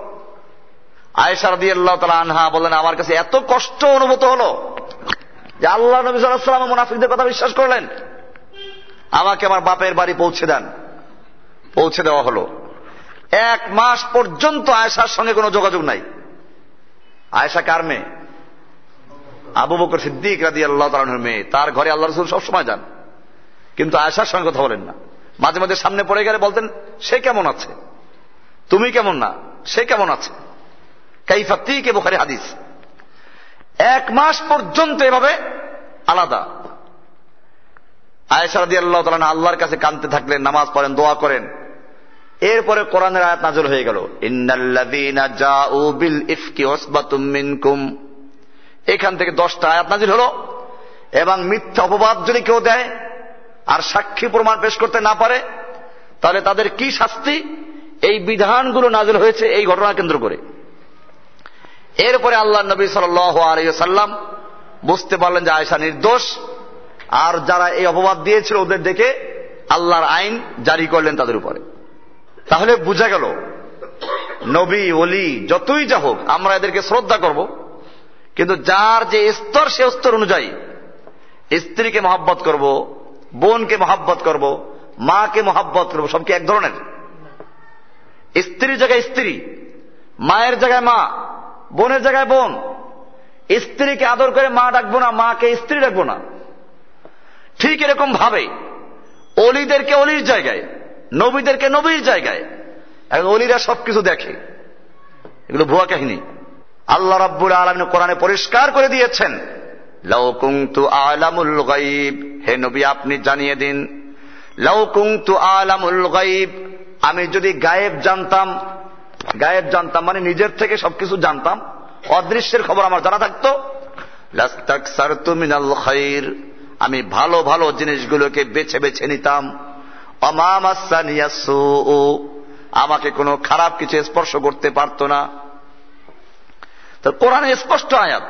আয়েশা রাদিয়াল্লাহু তাআলা আনহা বলেন, আমার কাছে এত কষ্ট অনুভূত হলো যে আল্লাহ নবী সাল্লাল্লাহু আলাইহি ওয়াসাল্লাম মুনাফিকদের কথা বিশ্বাস করলেন, আমাকে আমার বাপের বাড়ি পৌঁছে দেন। পৌঁছে দেওয়া হলো। এক মাস পর্যন্ত আয়েশার সঙ্গে কোনো যোগাযোগ নাই। আয়েশা কার মেয়ে? আবু বকর সিদ্দিক রাদিয়াল্লাহু তাআলা আনহুর মেয়ে। তার ঘরে আল্লাহর রাসূল সবসময় যান, কিন্তু আয়েশার সঙ্গে কথা বলেন না। মাঝে মাঝে সামনে পড়ে গেলে বলতেন, সে কেমন আছে? তুমি কেমন না? সে কেমন আছে? কাইফা তিকে বুখারী হাদিস। এক মাস পর্যন্ত এভাবে আলাদা। আয়েশা রাদিয়াল্লাহু তাআলা আল্লাহর কাছে কাঁদতে থাকলেন, নামাজ পড়েন, দোয়া করেন। এরপরে কোরআনের আয়াত নাযিল হয়ে গেল, ইন্নাল্লাযীনা জাউ বিল ইফকি উসবাতুম মিনকুম। এখান থেকে 10টা আয়াত নাযিল হলো। এবং মিথ্যা অপবাদ যদি কেউ দেয় আর সাক্ষী প্রমাণ পেশ করতে না পারে, তাহলে তাদের কি শাস্তি, এই বিধানগুলো নাযিল হয়েছে এই ঘটনা কেন্দ্র করে। এরপরে আল্লাহর নবী সাল্লাল্লাহু আলাইহি ওয়াসাল্লাম বুঝতে পারলেন যে আয়েশা নির্দোষ, আর যারা এই অপবাদ দিয়েছিল ওদের দেখে আল্লাহর আইন জারি করলেন তাদের উপরে। তাহলে বোঝা গেল, নবী ওলি যতই যা হোক আমরা এদেরকে শ্রদ্ধা করব, কিন্তু যার যে স্তর সে স্তর অনুযায়ী স্ত্রীকে মহাব্বত করব, বোনকে মহাব্বত করব, মাকে মহাব্বত করব। সবকে এক ধরনের, স্ত্রীর জায়গায় স্ত্রী, মায়ের জায়গায় মা, বোনের জায়গায় বোন। স্ত্রীকে আদর করে মা ডাকবো না, মাকে স্ত্রী ডাকবো না। ঠিক এরকম ভাবে অলিদেরকে অলির জায়গায়, নবীদেরকে নবীর জায়গায়। এখন অলিরা সবকিছু দেখে, এগুলো ভুয়া কাহিনী। আল্লাহ রাব্বুল আলামিন কোরআনে পরিষ্কার করে দিয়েছেন, লাউ কুনতু আ'লামুল গায়ব, হে নবী আপনি জানিয়ে দিন, লাউ কুনতু আ'লামুল গায়ব, আমি যদি গায়েব জানতাম। গায়েব জানতাম মানে নিজের থেকে সবকিছু জানতাম, অদৃশ্যের খবর আমার জানা থাকতো। লাস্তাকসারতু মিনাল খায়র, আমি ভালো ভালো জিনিসগুলোকে বেছে বেছে নিতাম। আমা মাসানিয়া সূ, আমাকে কোনো খারাপ কিছু স্পর্শ করতে পারতো না। তো কোরআনে স্পষ্ট আয়াত,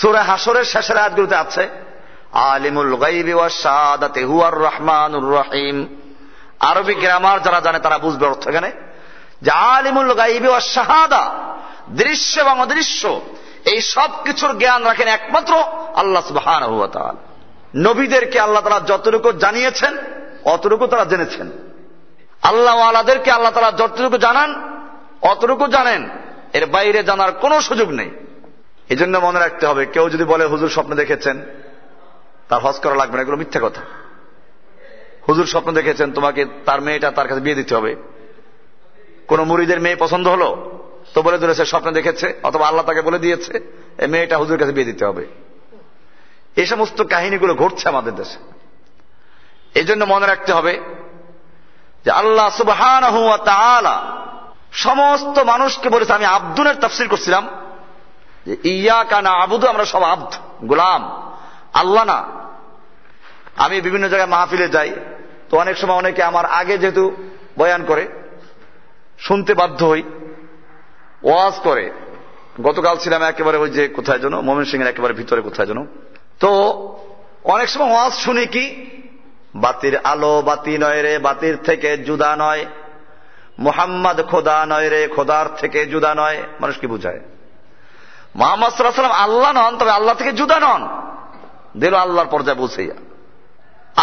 সূরা হাশরের শেষের আয়াতগুলোতে আছে, আলিমুল গায়বি ওয়াশ শাহাদাতি হুয়ার রহমানুর রহিম। আরবি গ্রামার যারা জানে তারা বুঝবে অর্থ এখানে, যে আলিমুল গায়বি ওয়াশ শাহাদা, দৃশ্য এবং অদৃশ্য এই সব কিছুর জ্ঞান রাখেন একমাত্র আল্লাহ সুবহানাহু ওয়া তাআলা। নবীদেরকে আল্লাহ তাআলা যতটুকু জানিয়েছেন অতটুকু তারা জেনেছেন। আল্লাহ আলাদেরকে আল্লাহ তাআলা যতটুকু জানান অতটুকু জানেন, এর বাইরে জানার কোনো সুযোগ নেই। এই জন্য মনে রাখতে হবে, কেউ যদি বলে হুজুর স্বপ্ন দেখেছেন, তার হজ করা লাগবে না, এগুলো মিথ্যা কথা। হুজুর স্বপ্ন দেখেছেন, তোমাকে তার মেয়েটা তার কাছে বিয়ে দিতে হবে। কোন মুরিদের মেয়ে পছন্দ হলো তো বলে দিল সে স্বপ্ন দেখেছে, অথবা আল্লাহ তাকে বলে দিয়েছে এই মেয়েটা হুজুরের কাছে বিয়ে দিতে হবে। এই সমস্ত কাহিনীগুলো ঘটছে আমাদের দেশে। এই জন্য মনে রাখতে হবে যে আল্লাহ সুবহানাহু ওয়া তাআলা সমস্ত মানুষকে বলেছে, আমি আব্দুনের তাফসীর করছিলাম, যে ইয়াকা না'বুদু, আমরা সব আব্দ, গোলাম আল্লাহ না। আমি বিভিন্ন জায়গায় মাহফিলে যাই, তো অনেক সময় অনেকে আমার আগে যেহেতু বয়ান করে শুনতে বাধ্য হই, ওয়াজ করে। গতকাল ছিলাম একেবারে ওই যে কোথায় যেন, ময়মনসিংহের একেবারে ভিতরে কোথায় যেন। তো অনেক সময় ওয়াজ শুনি কি, বাতির আলো বাতি নয় রে বাতির থেকে জুদা নয়, মুহাম্মদ খোদা নয় রে খোদার থেকে জুদা নয়। মানুষ কি বুঝায়, মুহাম্মদ সাল্লাল্লাহু আলাইহি ওয়াসাল্লাম আল্লাহ নন, তবে আল্লাহ থেকে জুদা নন। দিল আল্লাহর পর্যায়ে বলছে,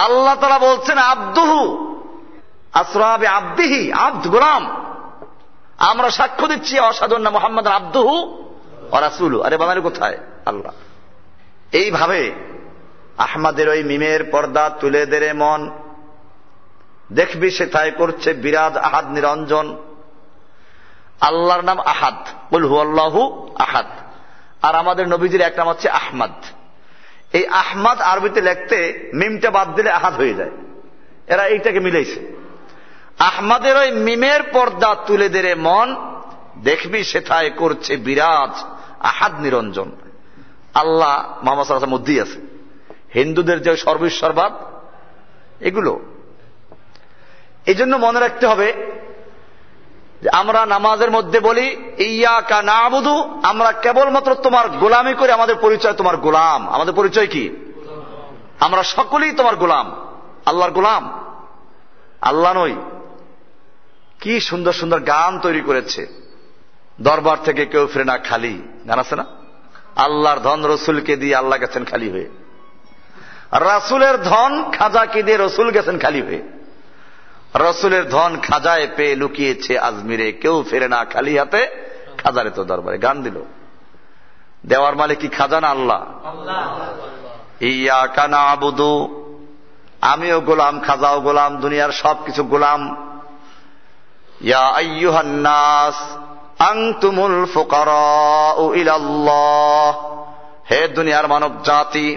আল্লাহ তাআলা বলছেন আব্দুহু আসরাবি আব্দিহি, আব্দ গোলাম। আমরা সাক্ষ্য দিচ্ছি অসাধারণ না মুহাম্মদ আব্দুহু ওয়া রাসূলু। আরে বানারে কোথায় আল্লাহ? এইভাবে আহমদের ওই মিমের পর্দা তুলে দেরে মন, দেখবি সেথায় করছে বিরাজ আহাদ নিরঞ্জন। আল্লাহর নাম আহাদ, কুল হুয়াল্লাহু আহাদ। আর আমাদের নবীজির একটা নাম হচ্ছে আহমদ। এই আহমদ আরবিতে লিখতে মিমটা বাদ দিলে আহাদ হয়ে যায়, এরা এইটাকে মিলাইছে। আহমদের ওই মিমের পর্দা তুলে দেরে মন, দেখবি সেথায় করছে বিরাজ আহাদ নিরঞ্জন। আল্লাহ মোহাম্মদ সাল্লাল্লাহু আলাইহি ওয়াসাল্লামের মধ্যেই আছে। হিন্দুদের যে সর্বৈশ্বরবাদ, এগুলো এই জন্য মনে রাখতে হবে। আমরা নামাজের মধ্যে বলি ইয়াকা না'বুদু, আমরা কেবলমাত্র তোমার গোলামি করে, আমাদের পরিচয় তোমার গোলাম। আমাদের পরিচয় কি? আমরা সকলেই তোমার গোলাম, আল্লাহর গোলাম, আল্লাহ নই। কি সুন্দর সুন্দর গান তৈরি করেছে, দরবার থেকে কেউ ফিরে না খালি, গান আছে না? আল্লাহর ধন রসুলকে দিয়ে আল্লাহ গেছেন খালি হয়ে, রাসুলের ধন খাজাকে দিয়ে রসুল গেছেন খালি হয়ে, রসুলের ধন খাজায় পেয়ে লুকিয়েছে আজমিরে, কেউ ফেরে না খালি হাতে খাজারে তো দরবারে। গান দিল, দেওয়ার মালিক কি খাজা না আল্লাহ? ইয়াকা না'বুদু, আমিও গোলাম, খাজাও গোলাম, দুনিয়ার সবকিছু গোলাম। ইয়া আইয়ুহান নাস আনতুমুল ফুকারাউ ইলাল্লাহ, হে দুনিয়ার মানব জাতি।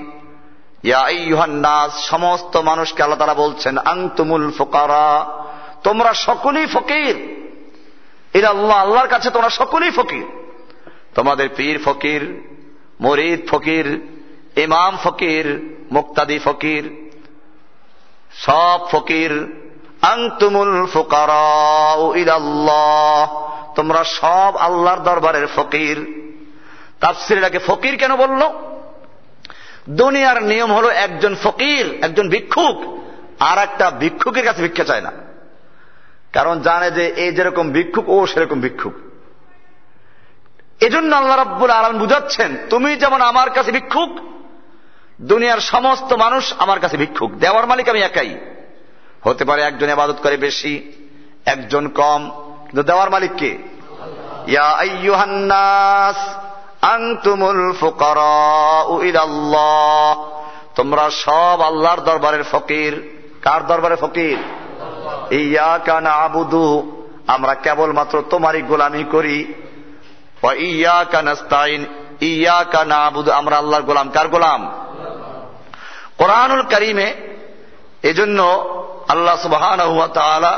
ইয়া আইয়ুহান নাস, সমস্ত মানুষকে আল্লাহ তাআলা বলছেন, আনতুমুল ফুকারা, তোমরা সকলেই ফকির। ইলাল্লাহ, আল্লাহর কাছে তোমরা সকলেই ফকির। তোমাদের পীর ফকির, মুরিদ ফকির, ইমাম ফকির, মুক্তাদি ফকির, সব ফকির। আনতুমুল ফুকারাউ ইলাল্লাহ, তোমরা সব আল্লাহর দরবারের ফকির। তাফসীরে এটাকে ফকির কেন বলল? দুনিয়ার নিয়ম হলো একজন ফকির, একজন ভিক্ষুক আর একটা ভিক্ষুকের কাছে ভিক্ষা চায় না, কারণ জানে যে এই যেরকম ভিক্ষুক ও সেরকম ভিক্ষুক। এজন্য আল্লাহ রাব্বুল আলামিন বুঝাচ্ছেন, তুমি যেমন আমার কাছে ভিক্ষুক, দুনিয়ার সমস্ত মানুষ আমার কাছে ভিক্ষুক। দেওয়ার মালিক আমি একাই। হতে পারে একজন ইবাদত করে বেশি, একজন কম, কিন্তু দেওয়ার মালিক কে? ইয়া আইয়ুহান নাস আনতুমুল ফুকারাউ ইলাল্লাহ, তোমরা সব আল্লাহর দরবারের ফকির। কার দরবারে ফকির? ইয়াকা না'বুদু, আমরা কেবলমাত্র তোমারই গোলামি করি। ওয়া ইয়াকা নাস্তাইন, ইয়াকা না'বুদু, আমরা আল্লাহর গোলাম। কার গোলাম? কোরআনুল কারীমে এজন্য আল্লাহ সুবহানাহু ওয়া তাআলা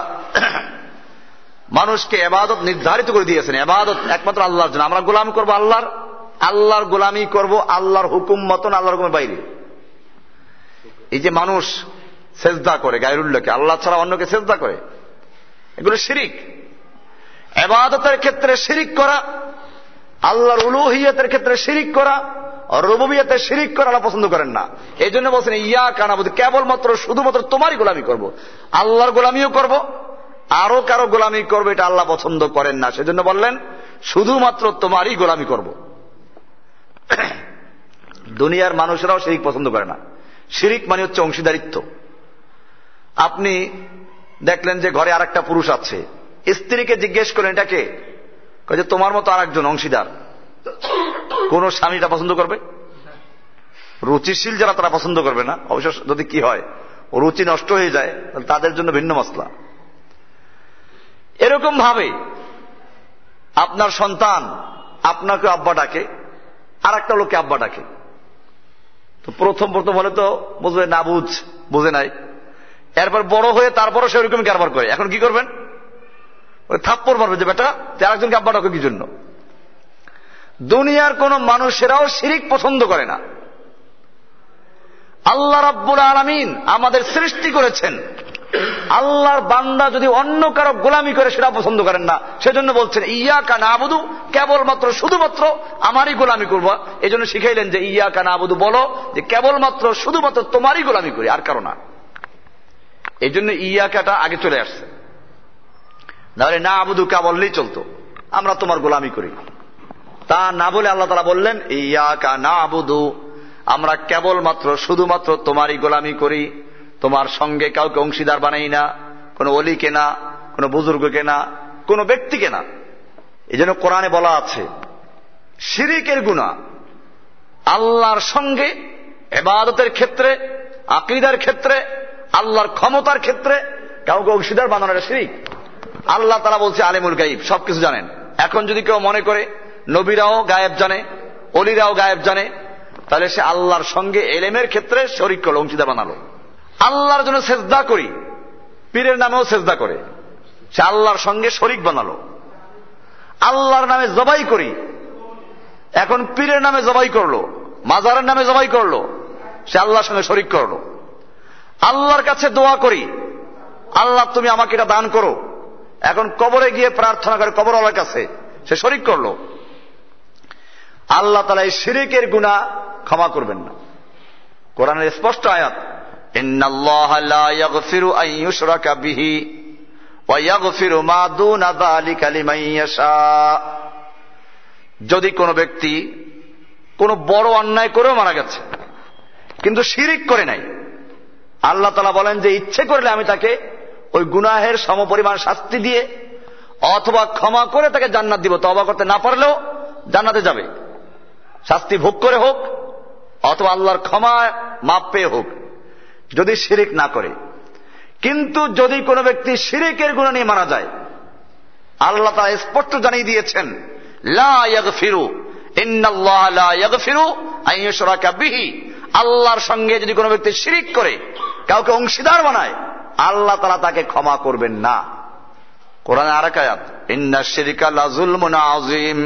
মানুষকে ইবাদত নির্ধারিত করে দিয়েছেন। ইবাদত একমাত্র আল্লাহর জন্য। আমরা গোলাম করব আল্লাহর, আল্লাহর গোলামি করব আল্লাহর হুকুম মতন, আল্লাহর হুকুমের বাইরে। এই যে মানুষ সেজদা করে গায়রুল্লাহকে, আল্লাহ ছাড়া অন্যকে সেজদা করে, এগুলো শিরিক। ইবাদতের ক্ষেত্রে শিরিক করা, আল্লাহর উলুহিয়াতের ক্ষেত্রে শিরিক করা, রুবুবিয়াতে শিরিক করা আল্লাহ পছন্দ করেন না। এই জন্য বলছেন ইয়াকা না'বুদু, কেবলমাত্র শুধুমাত্র তোমারই গোলামি করব। আল্লাহর গোলামিও করব, আরো কারো গোলামি করবে এটা আল্লাহ পছন্দ করেন না। সেজন্য বললেন শুধুমাত্র তোমারই গোলামি করব। দুনিয়ার মানুষরাও শিরিক পছন্দ করে না। শিরিক মানে হচ্ছে অংশীদারিত্ব। আপনি দেখলেন যে ঘরে আর একটা পুরুষ আছে, স্ত্রীকে জিজ্ঞেস করেন এটাকে, যে তোমার মতো আর একজন অংশীদার। কোন স্বামীটা পছন্দ করবে? রুচিশীল যারা তারা পছন্দ করবে না। অবশ্য যদি কি হয় রুচি নষ্ট হয়ে যায় তাহলে তাদের জন্য ভিন্ন মশলা। এরকম ভাবে আপনার সন্তান আপনাকে আব্বা ডাকে, আর একটা লোককে আব্বা ডাকে। তো প্রথম প্রথম হলে তো বুঝবে না, বুঝে নাই। এরপর বড় হয়ে তারপরে সে ওইরকম কারবার করে। এখন কি করবেন? থাপ্পড় মারবে যে বেটা আর একজনকে আব্বা ডাকে কি জন্য? দুনিয়ার কোন মানুষেরাও শিরিক পছন্দ করে না। আল্লাহ রাব্বুল আলামিন আমাদের সৃষ্টি করেছেন, আল্লাহর বান্দা যদি অন্য কারো গোলামি করে সেটা পছন্দ করেন না। সেজন্য বলছেন ইয়াকা না'বুদু, কেবলমাত্র শুধুমাত্র আমারই গোলামি করবো। এই জন্য শিখাইলেন যে ইয়াকা না'বুদু, বলো যে কেবলমাত্র শুধুমাত্র তোমারই গোলামি করি, আর কারো না। এই জন্য ইয়াকাটা আগে চলে আসছে, নাহলে না'বুদু কা বললেই চলতো, আমরা তোমার গোলামি করি। তা না বলে আল্লাহ তাআলা বললেন ইয়াকা না'বুদু, আমরা কেবলমাত্র শুধুমাত্র তোমারই গোলামি করি। তোমার সঙ্গে কাউকে অংশীদার বানাই না, কোনো ওলিকে না, কোনো বুজুর্গকে না, কোনো ব্যক্তিকে না। এই জন্য কোরআনে বলা আছে শিরিকের গুনাহ আল্লাহর সঙ্গে ইবাদতের ক্ষেত্রে, আকীদার ক্ষেত্রে, আল্লাহর ক্ষমতার ক্ষেত্রে কাউকে অংশীদার বানানোটা শিরিক। আল্লাহ তাআলা বলছে আলেমুল গায়ব, সবকিছু জানেন। এখন যদি কেউ মনে করে নবীরাও গায়েব জানে, অলিরাও গায়েব জানে, তাহলে সে আল্লাহর সঙ্গে এলেমের ক্ষেত্রে শরিক করল, অংশীদার বানালো। আল্লাহর জন্য সেজদা করি, পীরের নামেও সেজদা করে, সে আল্লাহর সঙ্গে শরিক বানালো। আল্লাহর নামে জবাই করি, এখন পীরের নামে জবাই করলো, মাজারের নামে জবাই করলো, সে আল্লাহর সঙ্গে শরিক করলো। আল্লাহর কাছে দোয়া করি, আল্লাহ তুমি আমাকে এটা দান করো, এখন কবরে গিয়ে প্রার্থনা করে কবরওয়ালার কাছে সে শরিক করলো। আল্লাহ তাআলা এই শিরকের গুনাহ ক্ষমা করবেন না। কোরআনের স্পষ্ট আয়াত, ইন্নাল্লাহা লা ইয়াগফিরু আন ইউশরাকা বিহি ওয়া ইয়াগফিরু মা দুনা যালিকা লিমান ইয়াশা। যদি কোনো ব্যক্তি কোনো বড় অন্যায় করেও মারা গেছে কিন্তু শিরিক করে নাই, আল্লাহ তাআলা বলেন যে ইচ্ছে করলে আমি তাকে ওই গুনাহের সমপরিমাণ শাস্তি দিয়ে অথবা ক্ষমা করে তাকে জান্নাত দিব, তওবা করতে না পারলেও জান্নাতে যাবে, শাস্তি ভোগ করে হোক অথবা আল্লাহর ক্ষমা মাপ পেয়ে হোক, যদি শিরিক না করে। কিন্তু যদি কোনো ব্যক্তি শিরিকের গুনাহ নিয়ে মারা যায়, আল্লাহ তাআলা স্পষ্ট জানিয়ে দিয়েছেন লা ইয়াগফিরু, ইন্নাল্লাহা লা ইয়াগফিরু আন ইউশরাকা বিহি। আল্লাহর সঙ্গে যদি কোনো ব্যক্তি শিরিক করে, কাউকে অংশীদার বানায়, আল্লাহ তাআলা তাকে ক্ষমা করবেন না। কোরআনে আরেক আয়াত, ইন্নাশ শিরকা লা যুলমুন আযীম,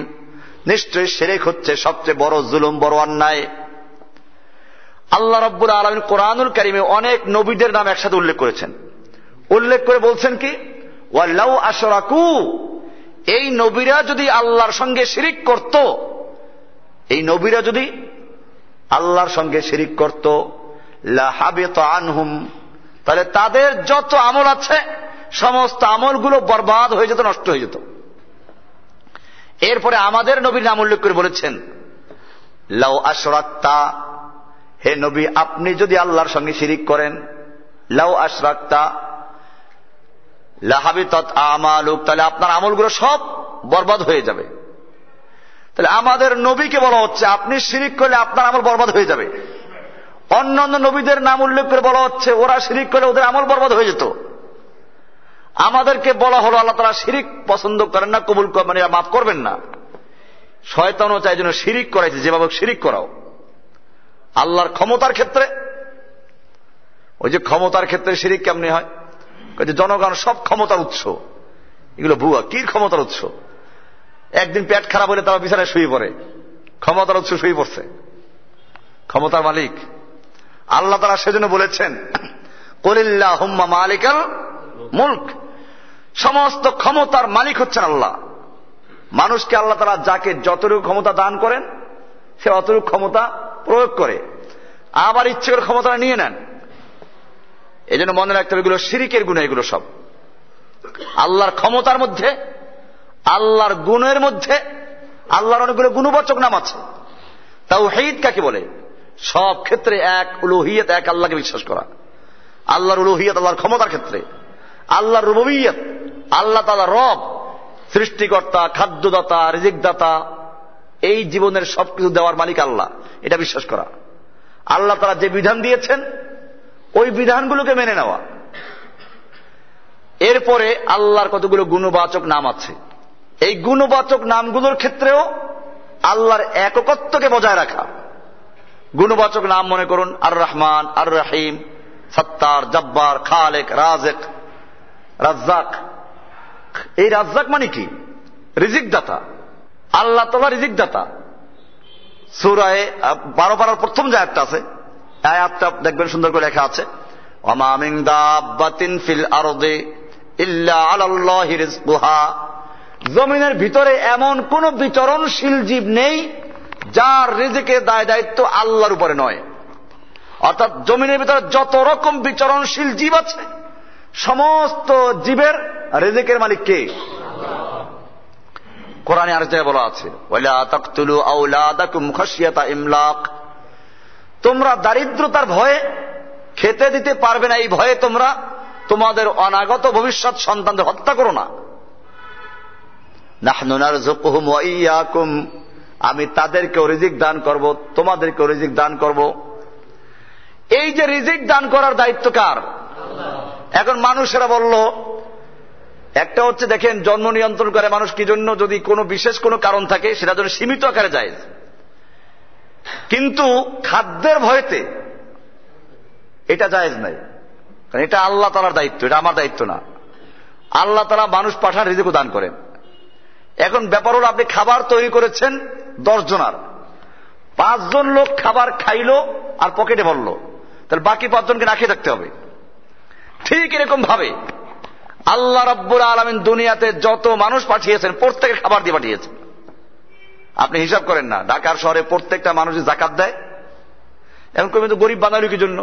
নিশ্চয়ই শিরক হচ্ছে সবচেয়ে বড় জুলুম, বড় অন্যায়। আল্লাহ রাব্বুল আলামিন কোরআনুল কারীমে অনেক নবীদের নাম একসাথে উল্লেখ করেছেন, উল্লেখ করে বলছেন কি, ওয়ালাউ আশরাকু, এই নবীরা যদি আল্লাহর সঙ্গে শিরিক করত, এই নবীরা যদি আল্লাহর সঙ্গে শিরিক করত, লা হাবিতা আনহুম, তাহলে তাদের যত আমল আছে সমস্ত আমলগুলো বরবাদ হয়ে যেত, নষ্ট হয়ে যেত। এরপরে আমাদের নবীর নাম উল্লেখ করে বলেছেন লাউ আশরাকতা, হে নবী আপনি যদি আল্লাহর সঙ্গে শিরিক করেন, লাউ আশরাকতা লা হাবিতাত আমালুক, তাহলে আপনার আমলগুলো সব বরবাদ হয়ে যাবে। তাহলে আমাদের নবীকে বলা হচ্ছে আপনি শিরিক করলে আপনার আমল বরবাদ হয়ে যাবে। অন্যান্য নবীদের নাম উল্লেখ করে বলা হচ্ছে ওরা শিরিক করলে ওদের আমল বরবাদ হয়ে যেত। আমাদেরকে বলা হলো আল্লাহ তাআলা শিরিক পছন্দ করেন না, কবুল মানে মাফ করবেন না। শয়তানও চাই যেন শিরিক করাইছে, যেভাবে শিরিক করাও। আল্লাহর ক্ষমতার ক্ষেত্রে, ওই যে ক্ষমতার ক্ষেত্রে শিরিক কেমনি হয়, জনগণ সব ক্ষমতার উৎস, এগুলো ভুয়া। কি ক্ষমতার উৎস? একদিন পেট খারাপ হলে তারা বিছানায় শুয়ে পড়ে, ক্ষমতার উৎস শুয়ে পড়ছে, ক্ষমতার মালিক। আল্লাহ তাআলা সেজন্য বলেছেন কুলিল্লাহুম্মা মালিকাল মুলক, সমস্ত ক্ষমতার মালিক হচ্ছেন আল্লাহ। মানুষকে আল্লাহ তাআলা যাকে যতটুকু ক্ষমতা দান করেন সে অতটুকু ক্ষমতা প্রয়োগ করে, আবার ইচ্ছে করে ক্ষমতা নিয়ে নেন। এই জন্য মনে রাখতে হবে এগুলো শিরিকের গুনাহ, এগুলো সব। আল্লাহর ক্ষমতার মধ্যে, আল্লাহর গুণের মধ্যে আল্লাহর অনেকগুলো গুণবাচক নাম আছে। তাওহীদ কাকে বলে? সব ক্ষেত্রে এক উলুহিয়াত, এক আল্লাহকে বিশ্বাস করা। আল্লাহর উলুহিয়াত, আল্লাহর ক্ষমতার ক্ষেত্রে। আল্লাহর রুবুবিয়্যাত, আল্লাহ তাআলা রব, সৃষ্টিকর্তা, খাদ্যদাতা, রিজিকদাতা, এই জীবনের সবকিছু দেওয়ার মালিক আল্লাহ, এটা বিশ্বাস করা। আল্লাহ তাআলা যে বিধান দিয়েছেন ওই বিধানগুলোকে মেনে নেওয়া। এরপরে আল্লাহর কতগুলো গুণবাচক নাম আছে, এই গুণবাচক নামগুলোর ক্ষেত্রেও আল্লাহর একত্বকে বজায় রাখা। গুণবাচক নাম মনে করুন আর রহমান, আর রহিম, সত্তার, জব্বার, খালেক, রাজেক, রাজ্জাক। এই রাজ্জাক মানে কি? রিজিকদাতা। আল্লাহ তাআলা রিজিকদাতা। সূরা 12 পারার প্রথম যে আয়াতটা আছে, আয়াতটা দেখবেন সুন্দর করে লেখা আছে, ওয়ামা মিন দাব্বাতিন ফিল আরদি ইল্লা আলাল্লাহি রিজকুহা, জমিনের ভিতরে এমন কোন বিচরণশীল জীব নেই যার রিজিকের দায় দায়িত্ব আল্লাহর উপরে নয়। অর্থাৎ জমিনের ভিতরে যত রকম বিচরণশীল জীব আছে সমস্ত জীবের রিজিকের মালিক কে? কোরআনে আর জায়গায় বলা আছে ওয়ালা তাকতুলু আওলাদাকুম খাশিয়াতা ইমলাক, তোমরা দারিদ্রতার ভয়ে খেতে দিতে পারবে না, এই ভয়ে তোমরা তোমাদের অনাগত ভবিষ্যৎ সন্তানদের হত্যা করো না। নাহনু নারযুকুহুম ওয়া ইয়াকুম, আমি তাদেরকেও রিজিক দান করব, তোমাদেরকেও রিজিক দান করব। এই যে রিজিক দান করার দায়িত্ব কার? এখন মানুষেরা বলল, একটা হচ্ছে দেখেন জন্ম নিয়ন্ত্রণ করে মানুষ কি জন্য, যদি কোনো বিশেষ কোনো কারণ থাকে সেটা যেন সীমিত আকারে যায়। কিন্তু খাদ্যের ভয়তে এটা জায়েজ নাই, কারণ এটা আল্লাহ তাআলার দায়িত্ব, এটা আমার দায়িত্ব না। আল্লাহ তাআলা মানুষ পাঠান, রিজিক দান করেন। এখন ব্যাপার হল আপনি খাবার তৈরি করেছেন 10 জনের, 5 জন লোক খাবার খাইলো আর পকেটে ভরলো, তাহলে বাকি 5 জনকে না খেয়ে থাকতে হবে। ঠিক এরকম ভাবে আল্লাহ রাব্বুল আলামিন দুনিয়াতে যত মানুষ পাঠিয়েছেন প্রত্যেকের খাবার দিয়ে পাঠিয়েছেন। আপনি হিসাব করেন না, ঢাকার শহরে প্রত্যেকটা মানুষ যাকাত দেয়, এমন কবি তো গরিব বানালো কি জন্য?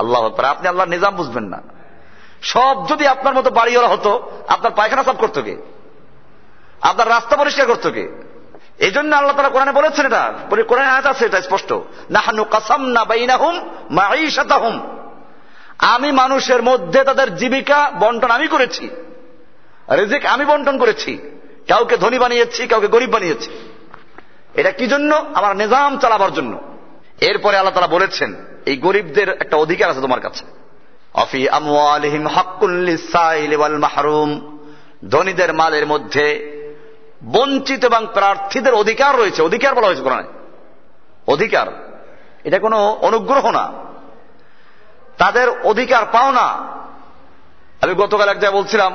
আল্লাহ ব্যাপারে আপনি আল্লাহর নিজাম বুঝবেন না। সব যদি আপনার মতো বাড়িওয়ালা হতো, আপনার পায়খানা সাফ করতো কে? আপনার রাস্তা পরিষ্কার করতো কে? এই জন্য আল্লাহ তাআলা কোরআনে বলেছেন, এটা কোরআনে আয়াত আছে, এটা স্পষ্ট, নাহনু কাসামনা বাইনাহুম মাঈশাতাহুম, আমি মানুষের মধ্যে তাদের জীবিকা বন্টন আমি করেছি, রিজিক আমি বন্টন করেছি, কাউকে ধনী বানিয়েছি, কাউকে গরিব বানিয়েছি। এটা কি জন্য? আমার নিজাম চালাবার জন্য। এরপরে আল্লাহ তাআলা বলেছেন এই গরিবদের একটা অধিকার আছে তোমার কাছে, আফি আমওয়ালিহিম হাক্কুল লিসাইল ওয়াল মাহরুম, ধনীদের মালের মধ্যে বঞ্চিত এবং প্রার্থীদের অধিকার রয়েছে। অধিকার বলা হয়েছে কোরআনে, অধিকার, এটা কোনো অনুগ্রহ না, তাদের অধিকার পাও না। আমি গতকাল এক জায়গায় বলছিলাম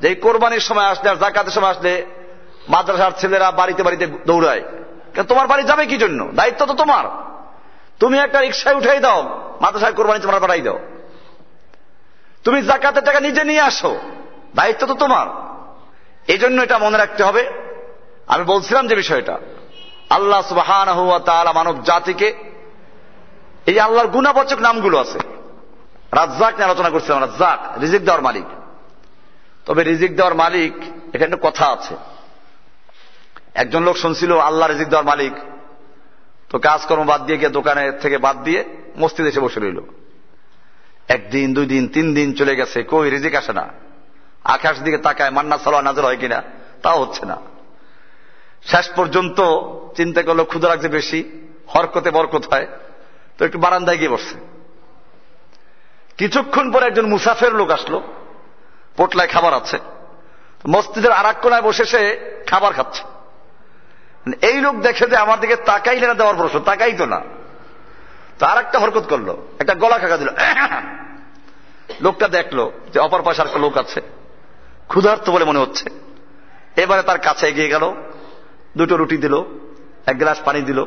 যে এই কোরবানির সময় আসলে আর যাকাতের সময় আসলে মাদ্রাসার ছেলেরা বাড়িতে বাড়িতে দৌড়ায়, তোমার বাড়ি যাবে কি জন্য? দায়িত্ব তো তোমার, তুমি একটা রিক্সায় উঠাই দাও, মাদ্রাসায় কোরবানি তোমরা পাঠাই দাও, তুমি যাকাতের টাকা নিজে নিয়ে আসো, দায়িত্ব তো তোমার। এই জন্য এটা মনে রাখতে হবে। আমি বলছিলাম যে বিষয়টা, আল্লাহ সুবহানাহু ওয়া তাআলা মানব জাতিকে এই আল্লাহর গুণবাচক নামগুলো আছে, রাজ্জাক নিয়ে আলোচনা করছিলাম, রাজ্জাক রিজিক দেওয়ার মালিক। তবে রিজিক দেওয়ার মালিক এখানে একটা কথা আছে। একজন লোক শুনছিল আল্লাহ রিজিক দেওয়ার মালিক, তো কাজকর্ম বাদ দিয়ে গিয়ে দোকানে থেকে বাদ দিয়ে মসজিদে এসে বসে রইল। 1 দিন 2 দিন 3 দিন চলে গেছে, কই রিজিক আসে না। আকাশ দিকে তাকায় মান্না সালোয়া নাজর হয় কিনা, তাও হচ্ছে না। শেষ পর্যন্ত চিন্তা করলো ক্ষুধা লাগছে বেশি, হরকতে বরকত হয়, তো একটু বারান্দায় গিয়ে বসছে। কিছুক্ষণ পরে একজন মুসাফের লোক আসলো, পোটলায় খাবার আছে, মসজিদের আরাক কোনায় বসে সে খাবার খাচ্ছে। এই লোক দেখে যে আমার দিকে তাকাইলে না দেওয়ার প্রশ্ন, তাকাই তো না, তো আর একটা হরকত করলো, একটা গলা খাকা দিল। লোকটা দেখলো যে অপর পাশে আর লোক আছে, ক্ষুধার্ত বলে মনে হচ্ছে, এবারে তার কাছে এগিয়ে গেল, 2টো রুটি দিল, 1 গ্লাস পানি দিল,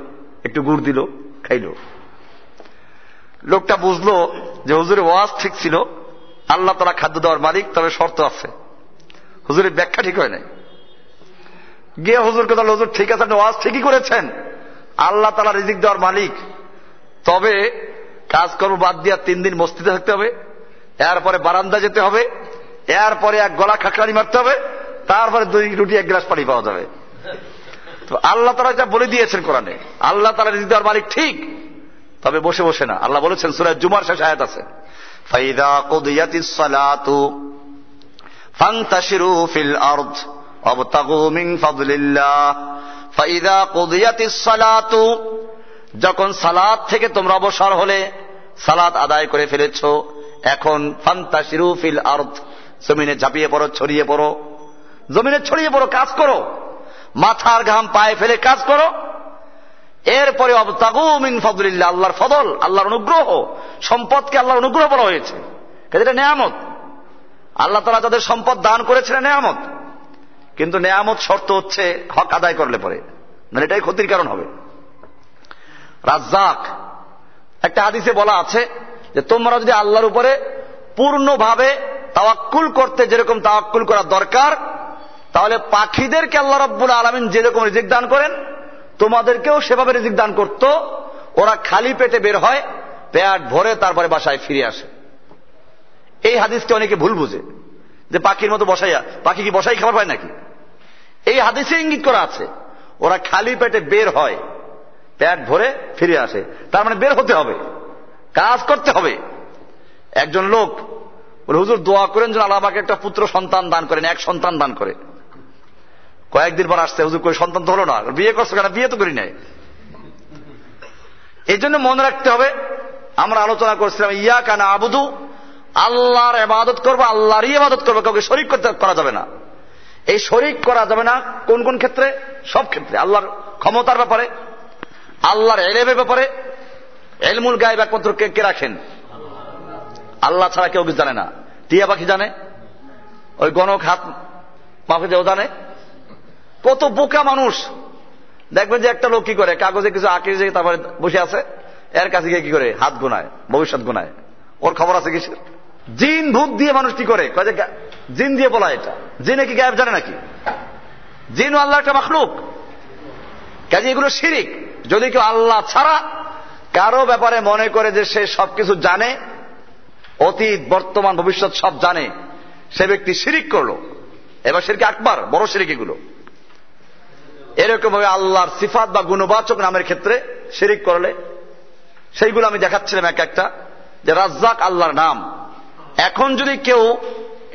একটু গুড় দিল, খাইল। লোকটা বুঝলো যে হুজুরের ওয়াজ ঠিক ছিল, আল্লাহ তাআলা খাদ্য দেওয়ার মালিক, তবে শর্ত আছে। হুজুরের ব্যাখ্যা ঠিক হয় নাই, গিয়ে হুজুরকে বলল, হুজুর ঠিক আছে, আপনি ওয়াজ ঠিকই করেছেন, আল্লাহ তাআলা রিজিক দেওয়ার মালিক, তবে কাজকর্ম বাদ দিয়ে 3 দিন মসজিদে থাকতে হবে, এরপরে বারান্দা যেতে হবে, এরপরে এক গলা খাকড়ানি মারতে হবে, তারপরে 2 রুটি 1 গ্লাস পানি পাওয়া যাবে। তো আল্লাহ তাআলা যা বলে দিয়েছেন কোরআনে, আল্লাহ তাআলা রিজিক দেওয়ার মালিক ঠিক, তবে বসে বসে না। আল্লাহ বলেছেন সূরা জুমার শেষ আয়াত আছে, ফাইদা কুদিয়াতিস সালাতু ফান্তাশিরু ফিল আরদ ওয়াবতাগু মিন ফাদলিল্লাহ, ফাইদা কুদিয়াতিস সালাতু, যখন সালাত থেকে তোমরা অবসর হলে, সালাত আদায় করে ফেলেছো, এখন ফান্তাশিরু ফিল আরদ, জমিনে ঝাঁপিয়ে পড়ো, ছড়িয়ে পড়ো, জমিনে ছড়িয়ে পড়ো, কাজ করো, মাথার ঘাম পায়ে ফেলে কাজ করো, এরপরে অবতাগু মিন ফাদলিল্লাহ, আল্লাহর ফদল, আল্লাহর অনুগ্রহ, সম্পদকে আল্লাহর অনুগ্রহ বলা হয়েছে, এটা নেয়ামত। আল্লাহ তাআলা যাদের সম্পদ দান করেছেন নেয়ামত, কিন্তু নেয়ামত শর্ত হচ্ছে হক আদায় করলে পরে, মানে এটাই ক্ষতির কারণ হবে। রাজ্জাক, একটা হাদিসে বলা আছে যে তোমরা যদি আল্লাহর উপরে পূর্ণভাবে তাওয়াক্কুল করতে যেরকম তাওয়াক্কুল করা দরকার, তাহলে পাখিদেরকে আল্লাহ রাব্বুল আলামিন যেরকম রিজিক দান করেন, তোমাদেরকেও সেভাবে রিজিক দান করত। ওরা খালি পেটে বের হয়, পেট ভরে তারপরে বাসায় ফিরে আসে। এই হাদিসকে অনেকে ভুল বুঝে যে পাখির মতো বসাইয়া, পাখি কি বসাই খাবার পায় নাকি? এই হাদিসে ইঙ্গিত করা আছে ওরা খালি পেটে বের হয়, পেট ভরে ফিরে আসে, তার মানে বের হতে হবে, কাজ করতে হবে। একজন লোক বলে, হুজুর দোয়া করেন যেন আল্লাহ আমাকে একটা পুত্র সন্তান দান করেন, 1 সন্তান দান করে। কয়েকদিন পর আসছে, হুজুর কই সন্তান তো হলো না, বিয়ে করছো কেন? বিয়ে তো করি নাই। এই জন্য মনে রাখতে হবে, আমরা আলোচনা করছিলাম ইয়া কানা আবুদু, আল্লাহর ইবাদত করবো, আল্লাহরই ইবাদত করবো, কাউকে শরীক করা যাবে না। এই শরীক করা যাবে না কোন কোন ক্ষেত্রে? সব ক্ষেত্রে, আল্লাহর ক্ষমতার ব্যাপারে, আল্লাহর ইলমের ব্যাপারে ইলমুল গায়ব একমাত্র কে রাখেন? আল্লাহ ছাড়া কেউ কিছু জানে না। টিয়া পাখি জানে, ওই গণক হাত মাফে দেও জানে। কত বোকা মানুষ, দেখবেন যে একটা লোক কি করে কাগজে কিছু আঁকে, যে তারপরে বসে আছে এর কাছে গিয়ে কি করে হাত গুনায়, ভবিষ্যৎ গুনায়। ওর খবর আছে কিসের? জিন ভূত দিয়ে মানুষ কি করে, জিন দিয়ে বলা এটা, জিনে কি গায়েব জানে নাকি? জিন আল্লাহ একটা মাখলুক, কাজে এগুলো শিরিক। যদি কেউ আল্লাহ ছাড়া কারো ব্যাপারে মনে করে যে সে সবকিছু জানে, অতীত বর্তমান ভবিষ্যৎ সব জানে, সে ব্যক্তি শিরিক করলো। এবার শিরকে আকবার, বড় শিরিক এগুলো। এরকম ভাবে আল্লাহর সিফাত বা গুণবাচক নামের ক্ষেত্রে শিরিক করলে, সেইগুলো আমি দেখাচ্ছিলাম এক একটা, যে রাজ্জাক আল্লাহর নাম। এখন যদি কেউ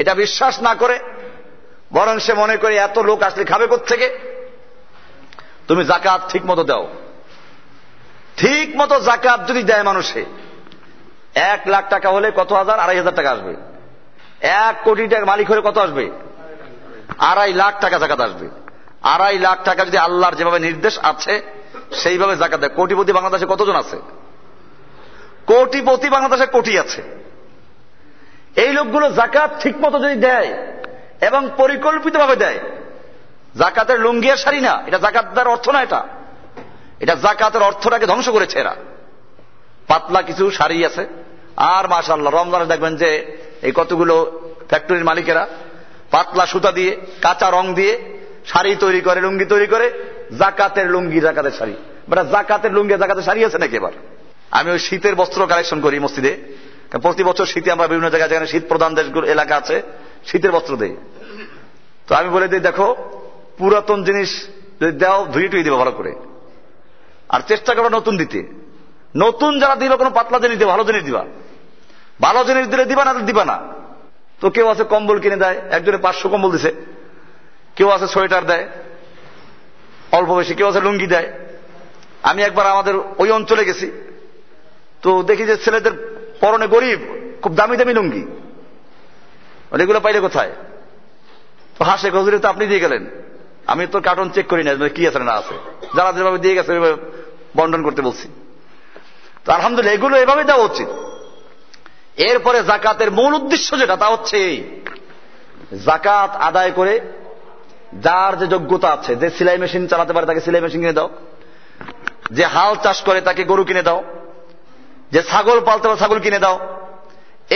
এটা বিশ্বাস না করে, বরং সে মনে করে এত লোক আসলে খাবে কোত্থেকে, তুমি যাকাত ঠিক মতো দাও। ঠিক মতো যাকাত যদি দেয় মানুষে, 1 লাখ টাকা হলে কত হাজার, 2,500 টাকা আসবে। 1 কোটি টাকা মালিক হলে কত আসবে? 2.5 লাখ টাকা যাকাত আসবে। 2.5 লাখ টাকা যদি আল্লাহর যেভাবে নির্দেশ আছে সেইভাবে যাকাত দেয়। কোটিপতি বাংলাদেশে কতজন আছে? কোটিপতি বাংলাদেশে কোটি আছে। এই লোকগুলো যাকাত ঠিক মতো যদি দেয় এবং পরিকল্পিতভাবে দেয়, যাকাতের লুঙ্গি আর শাড়ি না, এটা যাকাতদার অর্থ না, এটা যাকাতের অর্থটাকে ধ্বংস করেছে এরা। পাতলা কিছু শাড়ি আছে, আর মাশাআল্লাহ রমজানে দেখবেন যে এই কতগুলো ফ্যাক্টরির মালিকেরা পাতলা সুতা দিয়ে, কাঁচা রং দিয়ে শাড়ি তৈরি করে, লুঙ্গি তৈরি করে। যাকাতের লুঙ্গি, যাকাতের শাড়ি, মানে যাকাতের লুঙ্গি, যাকাতের শাড়ি আছে নাকি? এবার আমি ওই শীতের বস্ত্র কালেকশন করি মসজিদে, প্রতি বছর শীতে আমরা বিভিন্ন জায়গায়, যেখানে শীত প্রধান দেশগুলো এলাকা আছে, শীতের বস্ত্র দেই। তো আমি বলে দিই, দেখো পুরাতন জিনিস যদি দাও ধুয়ে টুয়ে দেবে ভালো করে, আর চেষ্টা করো নতুন দিতে। নতুন যারা দিবা কোনো পাতলা জিনিস দিবা, ভালো জিনিস দিবা। ভালো জিনিস দিলে দিবা, না দিবা না। তো কেউ আছে কম্বল কিনে দেয়, একজনে 500 কম্বল দিছে। কেউ আছে সোয়েটার দেয় অল্প বেশি, কেউ আছে লুঙ্গি দেয়। আমি একবার আমাদের ওই অঞ্চলে গেছি, তো দেখি যে ছেলেদের পরনে গরিব খুব দামি দামি লুঙ্গি, এগুলো পাইলে কোথায়? তো হাসে, গজরে তো আপনি দিয়ে গেলেন, আমি তো কার্টন চেক করি না কি আছে না আছে, যারা যেভাবে দিয়ে গেছে ওইভাবে বন্টন করতে বলছি। তো আলহামদুলিল্লাহ, এগুলো এভাবে দেওয়া উচিত। এরপরে যাকাতের মূল উদ্দেশ্য যেটা, তা হচ্ছে এই যাকাত আদায় করে যার যে যোগ্যতা আছে, যে সেলাই মেশিন চালাতে পারে তাকে সেলাই মেশিন কিনে দাও, যে হাল চাষ করে তাকে গরু কিনে দাও, যে ছাগল পালতে পারে ছাগল কিনে দাও।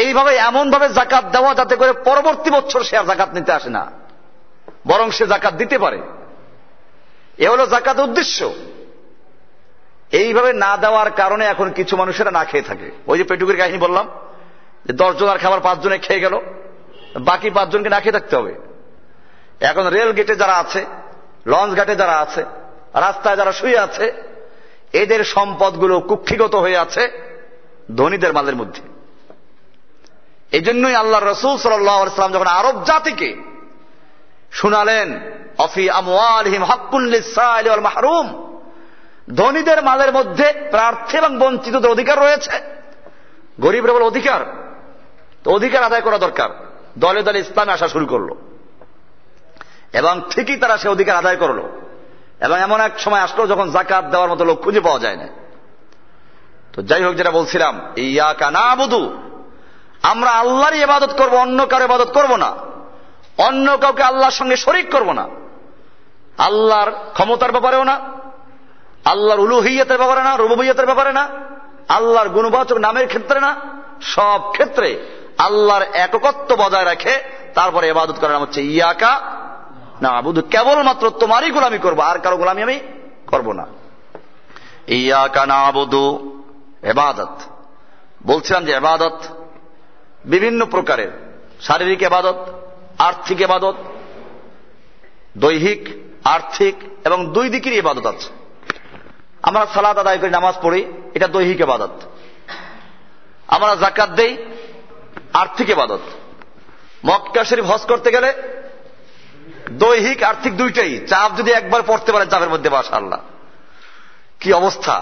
এইভাবে এমনভাবে যাকাত দেওয়া যাতে করে পরবর্তী বছর সে আর যাকাত নিতে আসে না, বরং সে যাকাত দিতে পারে। এ হলো যাকাতের উদ্দেশ্য। এইভাবে না দেওয়ার কারণে এখন কিছু মানুষেরা না খেয়ে থাকে। ওই যে পেটুকের কাহিনী বললাম, যে 10 জনের খাবার 5 জনে খেয়ে গেল, বাকি 5 জনকে না খেয়ে থাকতে হবে। এখন রেল গেটে যারা আছে, লঞ্চ ঘাটে যারা আছে, রাস্তায় যারা শুয়ে আছে, এদের সম্পদগুলো কুক্ষিগত হয়ে আছে ধনীদের মালের মধ্যে। এই জন্যই আল্লাহ রাসূল সাল্লাল্লাহু আলাইহি ওয়াসাল্লাম যখন আরব জাতিকে শুনালেন, অফি আমওয়ালিহিম হাক্কুন লিস-সাইলি ওয়াল মাহরুম, ধনীদের মালের মধ্যে প্রার্থী এবং বঞ্চিতদের অধিকার রয়েছে। গরিবের বল অধিকার, তো অধিকার আদায় করা দরকার। দলে দলে ইসলাম আসা শুরু করলো এবং ঠিকই তারা সে অধিকার আদায় করলো। এবং এমন এক সময় আসলো যখন যাকাত দেওয়ার মতো লোক খুঁজে পাওয়া যায় না। তো যাই হোক, যেটা বলছিলাম, ইয়াকা নাবুদু, আমরা আল্লাহরই ইবাদত করব, অন্য কারো ইবাদত করব না, অন্য কাউকে আল্লাহর সঙ্গে শরীক করব না। আল্লাহর ক্ষমতার ব্যাপারেও না, আল্লাহর উলুহিয়তের ব্যাপারে না, রুবুবিয়তের ব্যাপারে না, আল্লাহর গুণবাচক নামের ক্ষেত্রে না। সব ক্ষেত্রে আল্লাহর একত্ব বজায় রাখে তারপরে ইবাদত করার নাম হচ্ছে ইয়াকা নাবুদু, কেবলমাত্র তোমারই গোলামি করব, আর কারো গোলামি আমি করব না। ইয়াকা নাবুদু ইবাদত, বলছিলাম যে ইবাদত বিভিন্ন প্রকারের, শারীরিক ইবাদত, আর্থিক ইবাদত, দৈহিক আর্থিক এবং দুই দিকেরই ইবাদত আছে। আমরা সালাত আদায় করি, নামাজ পড়ি, এটা দৈহিক ইবাদত। আমরা যাকাত দেই, আর্থিক ইবাদত। মক্কা শরীফ হজ করতে গেলে দৈহিক আর্থিক দুইটাই। চাপ যদি একবার পড়তে পারেন, চাপের মধ্যে মাশাআল্লাহ কি অবস্থা।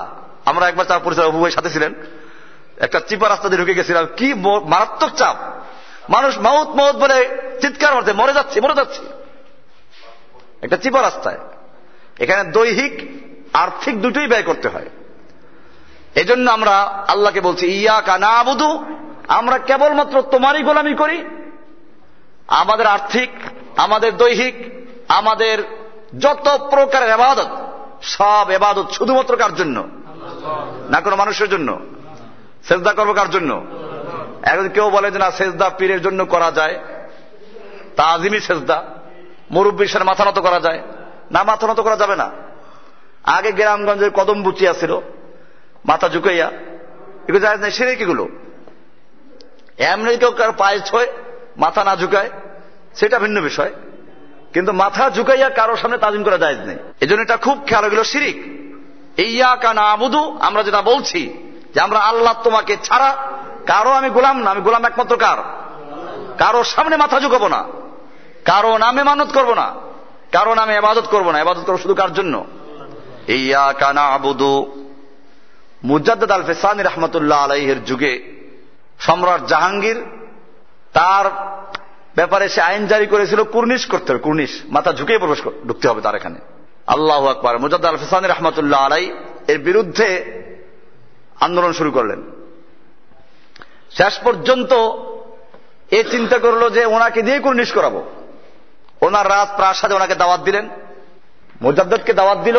আমরা একবার চাপ পড়েছিলাম, অবু ভাইয়ের সাথে ছিলেন, একটা চিপা রাস্তা দিয়ে ঢুকে গেছিলাম, কি মারাত্মক চাপ। মানুষ মাউত মাউত বলে চিৎকার মারছে, মরে যাচ্ছে। একটা চিপা রাস্তায়, এখানে দৈহিক আর্থিক দুটোই ব্যয় করতে হয়। এজন্য আমরা আল্লাহকে বলছি ইয়া কানা আবুদু, আমরা কেবলমাত্র তোমারই গোলামি করি। আমাদের আর্থিক, আমাদের দৈহিক, আমাদের যত প্রকারের ইবাদত, সব ইবাদত শুধুমাত্র কার জন্য? না কোনো মানুষের জন্য। সেজদা করবো কার জন্য? এখন কেউ বলে যে না সেজদা পীরের জন্য করা যায়, তাজিমি সেজদা, মুরব্বীর সাথে মাথা নত করা যায় না, মাথা নত করা যাবে না। আগে গ্রামগঞ্জের কদম বুচিয়া ছিল, মাথা ঝুঁকাইয়া, এগুলো জায়েজ নাই, সেরে কিগুলো। এমনি কেউ কার পায়ে ছোঁয় মাথা না ঝুঁকায়, সেটা ভিন্ন বিষয়, কিন্তু মাথা ঝুঁকাইয়া কারোর সামনে তাজিম করা জায়েজ নেই। এজন্য এটা খুব খেয়াল, এগুলো শিরিক। ইয়া কানা আবুদু, আমরা যেটা বলছি যে আমরা আল্লাহ তোমাকে ছাড়া কারো আমি গোলাম না, আমি গোলাম একমাত্র কার? কারো সামনে মাথা ঝুঁকাবো না, কারো নামে মানত করবো না, কারো নামে ইবাদত করবো না। ইবাদত করবো শুধু কার জন্য? ইয়া কানা আবুদু। মুজাদ্দিদ আল ফিসানী রাহমাতুল্লাহ আলাইহির যুগে সম্রাট জাহাঙ্গীর তার ব্যাপারে সে আইন জারি করেছিল কুর্নিশ করতে হবে, কুর্নিশ, মাথা ঝুঁকে প্রবেশ ঢুকতে হবে তার এখানে। আল্লাহু আকবার। মুজাদ্দিদ আল ফিসানী রাহমাতুল্লাহ আলাইহি এর বিরুদ্ধে আন্দোলন শুরু করলেন। শেষ পর্যন্ত এ চিন্তা করলো যে ওনাকে দিয়ে কুর্নিশ করাবো। ওনার রাজপ্রাসাদে ওনাকে দাওয়াত দিলেন, মুজাদ্দিদকে দাওয়াত দিল।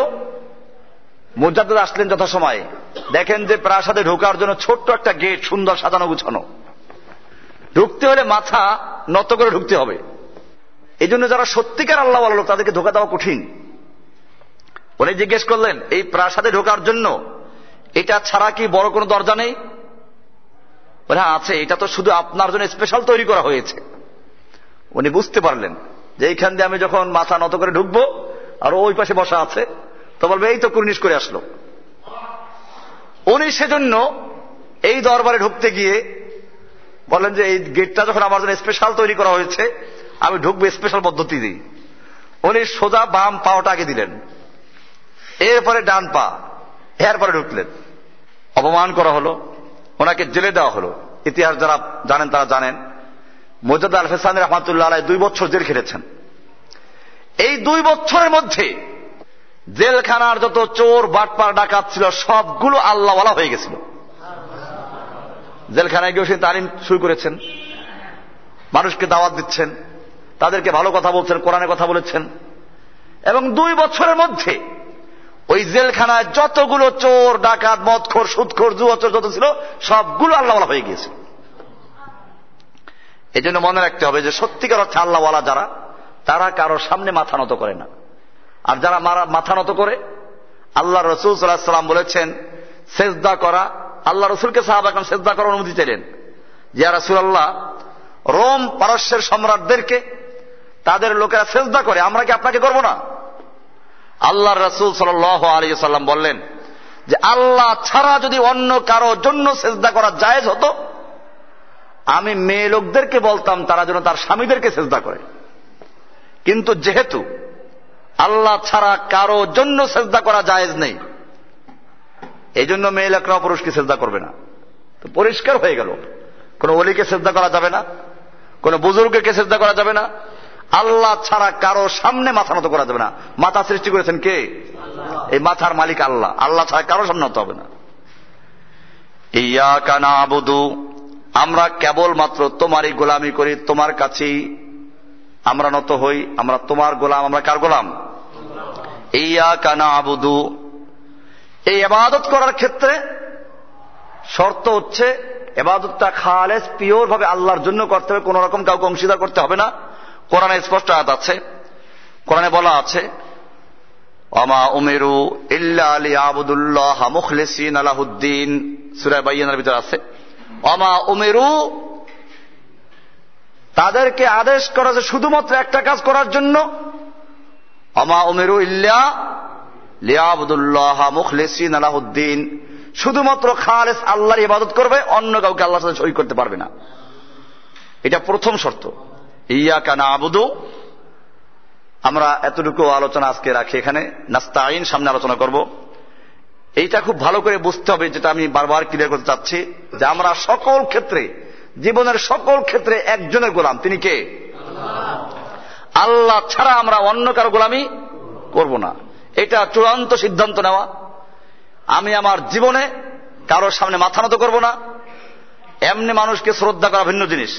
মুজাদ্দিদ আসলেন যথাসময়ে, দেখেন যে প্রাসাদে ঢোকার জন্য ছোট্ট একটা গেট, সুন্দর সাজানো গুছানো, ঢুকতে হলে মাথা নত করে ঢুকতে হবে। এই জন্য যারা সত্যিকার আল্লাহ আল্লাহ তাদেরকে ধোকা দেওয়া কঠিন। উনি জিজ্ঞেস করলেন এই প্রাসাদে ঢোকার জন্য এটা ছাড়া কি বড় কোনো দরজা নেই? হ্যাঁ আছে, এটা তো শুধু আপনার জন্য স্পেশাল তৈরি করা হয়েছে। উনি বুঝতে পারলেন যে এইখান দিয়ে আমি যখন মাথা নত করে ঢুকবো আর ওই পাশে বসা আছে, তো বলবে এই তো কুর্নিশ করে আসলো। উনি সেজন্য এই দরবারে ঢুকতে গিয়ে বলেন যে এই গেটটা যখন আমার জন্য স্পেশাল তৈরি করা হয়েছে, আমি ঢুকবো স্পেশাল পদ্ধতি দিয়ে। উনি সোজা বাম পাওয়াটা আগে দিলেন, এরপরে ডান পা, এরপরে ঢুকলেন। অপমান করা হলো, ওনাকে জেলে দেওয়া হলো। ইতিহাস যারা জানেন তারা জানেন মুজাদ্দিদ আল ফিসানী রাহমাতুল্লাহ আলাইহি 2 বছর জেল খেটেছেন। এই 2 বছরের মধ্যে জেলখানার যত চোর বাটপার ডাকাত ছিল সবগুলো আল্লাহওয়ালা হয়ে গেছিল। জেলখানায় গিয়ে সে তালিম শুরু করেছেন, মানুষকে দাওয়াত দিচ্ছেন, তাদেরকে ভালো কথা বলছেন, কোরআনের কথা বলেছেন। এবং 2 বছরের মধ্যে ওই জেলখানায় যতগুলো চোর ডাকাত মদখোর সুদখোর জুয়াচোর যত ছিল সবগুলো আল্লাহওয়ালা হয়ে গিয়েছে। এই জন্য মনে রাখতে হবে যে সত্যিকার অর্থে আল্লাহওয়ালা যারা, তারা কারোর সামনে মাথা নত করে না। আর যারা মাথা নত করে, আল্লাহ রসুল সাল্লাল্লাহু আলাইহি ওয়াসাল্লাম বলেছেন সেজদা করা, আল্লাহ রসুলকে সাহাবা কেন সেজদা করার অনুমতি চাইলেন। ইয়া রাসূলুল্লাহ, রোম পারস্যের সম্রাটদেরকে তাদের লোকেরা সেজদা করে, আমরা কি আপনাকে করব না? আল্লাহ রসুল সাল্লাল্লাহু আলাইহি ওয়াসাল্লাম বললেন যে আল্লাহ ছাড়া যদি অন্য কারো জন্য সেজদা করা জায়েজ হতো, আমি মেয়ে লোকদেরকে বলতাম তারা যেন তার স্বামীদেরকে সেজদা করে, কিন্তু যেহেতু আল্লাহ ছাড়া কারো জন্য সেজদা করা জায়েজ নেই, এই জন্য মেয়ে লোকরাও পুরুষকে সেজদা করবে না। তো পরিষ্কার হয়ে গেল, কোনো ওলিকে সেজদা করা যাবে না, কোনো বুজুর্গকে সেজদা করা যাবে না, আল্লাহ ছাড়া কারো সামনে মাথা নত করা যাবে না। মাথা সৃষ্টি করেছেন কে? এই মাথার মালিক আল্লাহ, আল্লাহ ছাড়া কারো সামনে নত হবে না। ইয়াকা নাবুদু, আমরা কেবলমাত্র তোমারই গোলামি করি, তোমার কাছেই আমরা নত হই, আমরা তোমার গোলাম। আমরা কার গোলাম? ইয়াকা নাবুদু। এই ইবাদত করার ক্ষেত্রে শর্ত হচ্ছে ইবাদতটা খালেস পিওর ভাবে আল্লাহর জন্য করতে হবে, কোন রকম কাউকে অংশীদার করতে হবে না। কোরআনে স্পষ্ট আয়াত আছে, কোরআনে বলা আছে ওয়ামা উমিরু ইল্লা লিয়াবুদুল্লাহ মুখলিসিনা লাহুদ্দিন, সূরা বাইয়ানার ভিতর আছে ওয়ামা উমিরু, তাদেরকে আদেশ করা হয়েছে শুধুমাত্র একটা কাজ করার জন্য। ওয়ামা উমিরু ইল্লা লিয়াবুদুল্লাহ মুখলিসিনা লাহুদ্দিন, শুধুমাত্র খালেস আল্লাহর ইবাদত করবে, অন্য কাউকে আল্লাহর সাথে শরীক করতে পারবে না। এটা প্রথম শর্ত। ইয়াকা নাবুদু। আমরা এতটুকু আলোচনা আজকে রাখি এখানে, নাস্তাইন সামনে আলোচনা করব। এইটা খুব ভালো করে বুঝতে হবে, যেটা আমি বারবার ক্লিয়ার করতে চাচ্ছি, যে আমরা সকল ক্ষেত্রে, জীবনের সকল ক্ষেত্রে একজনের গোলাম। তিনি কে? আল্লাহ। ছাড়া আমরা অন্য কারো গোলামি করব না। এটা চূড়ান্ত সিদ্ধান্ত নেওয়া। আমি আমার জীবনে কারোর সামনে মাথা নত করব না। এমনি মানুষকে শ্রদ্ধা করা ভিন্ন জিনিস,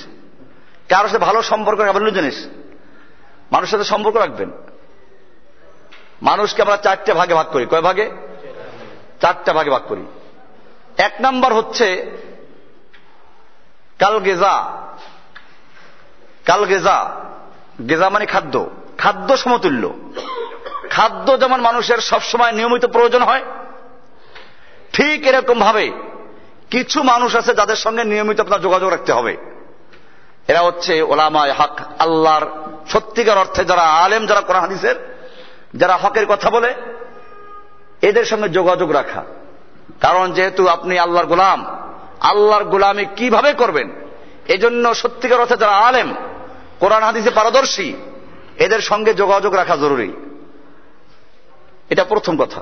কারোর সাথে ভালো সম্পর্ক রাখা ভিন্ন জিনিস। মানুষের সাথে সম্পর্ক রাখবেন। মানুষকে আমরা চারটে ভাগে ভাগ করি। কয় ভাগে? চারটা ভাগে ভাগ করি। এক নম্বর হচ্ছে কালগেজা। কালগেজা, গেজা মানে খাদ্য, খাদ্য সমতুল্য। খাদ্য যেমন মানুষের সবসময় নিয়মিত প্রয়োজন হয়, ঠিক এরকম ভাবে কিছু মানুষ আছে যাদের সঙ্গে নিয়মিত আপনার যোগাযোগ রাখতে হবে। এরা হচ্ছে ওলামায়ে হক, আল্লাহর সত্যিকার অর্থে যারা আলেম, যারা কোরআন হাদিসের, যারা হকের কথা বলে, এদের সঙ্গে যোগাযোগ রাখা। কারণ যেহেতু আপনি আল্লাহর গোলাম, আল্লাহর গোলামি কিভাবে করবেন এজন্য সত্যিকার অর্থে যারা আলেম, কোরআন হাদিসে পারদর্শী, এদের সঙ্গে যোগাযোগ রাখা জরুরি। এটা প্রথম কথা।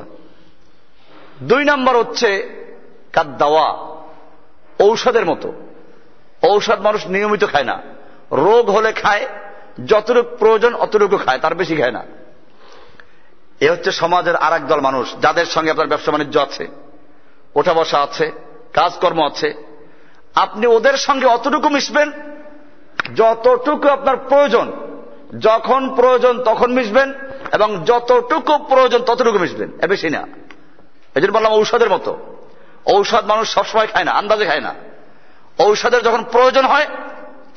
দুই নম্বর হচ্ছে কাদ্দাওয়া, ঔষধের মতো। ঔষধ মানুষ নিয়মিত খায় না, রোগ হলে খায়, যতটুকু প্রয়োজন অতটুকু খায়, তার বেশি খায় না। এ হচ্ছে সমাজের আর এক দল মানুষ যাদের সঙ্গে আপনার ব্যবসা বাণিজ্য আছে, ওঠা বসা আছে, কাজকর্ম আছে। আপনি ওদের সঙ্গে অতটুকু মিশবেন যতটুকু আপনার প্রয়োজন, যখন প্রয়োজন তখন মিশবেন এবং যতটুকু প্রয়োজন ততটুকু মিশবেন, এ বেশি না। এই জন্য বললাম ঔষধের মতো। ঔষধ মানুষ সবসময় খায় না, আন্দাজে খায় না। ঔষধের যখন প্রয়োজন হয়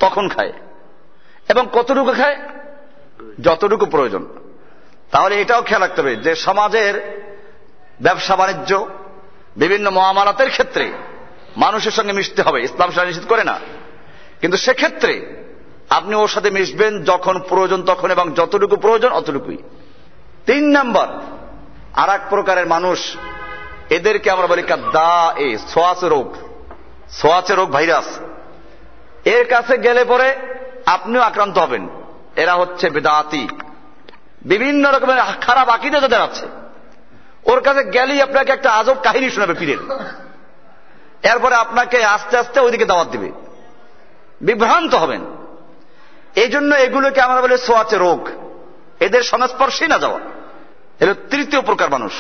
তখন খায়, এবং কতটুকু খায়? যতটুকু প্রয়োজন। তাহলে এটাও খেয়াল রাখতে হবে যে সমাজের ব্যবসা বাণিজ্য, বিভিন্ন মুআমালাতের ক্ষেত্রে মানুষের সঙ্গে মিশতে হবে। ইসলাম সেটা নিষেধ করে না, কিন্তু সেক্ষেত্রে আপনি ওর সাথে মিশবেন যখন প্রয়োজন তখন এবং যতটুকু প্রয়োজন অতটুকুই। তিন নম্বর আর এক প্রকারের মানুষ, এদেরকে আমরা বলি কাদ্দায়ে, সোয়াস রোগ। সোয়াসে রোগ, ভাইরাস। এর কাছে গেলে পরে আপনিও আক্রান্ত হবেন। এরা হচ্ছে বিদআতি, বিভিন্ন রকমের খারাপ আকীদা যাদের আছে, ওর কাছে গেলেই আপনাকে একটা আজব কাহিনী শোনাবে পীরের। এরপরে আপনাকে আস্তে আস্তে ওইদিকে দাওয়াত দিবে, বিভ্রান্ত হবেন। এই জন্য এগুলোকে আমরা বলি সোয়াসে রোগ। এদের সংস্পর্শেই না যাওয়া। এর তৃতীয় প্রকার মানুষ।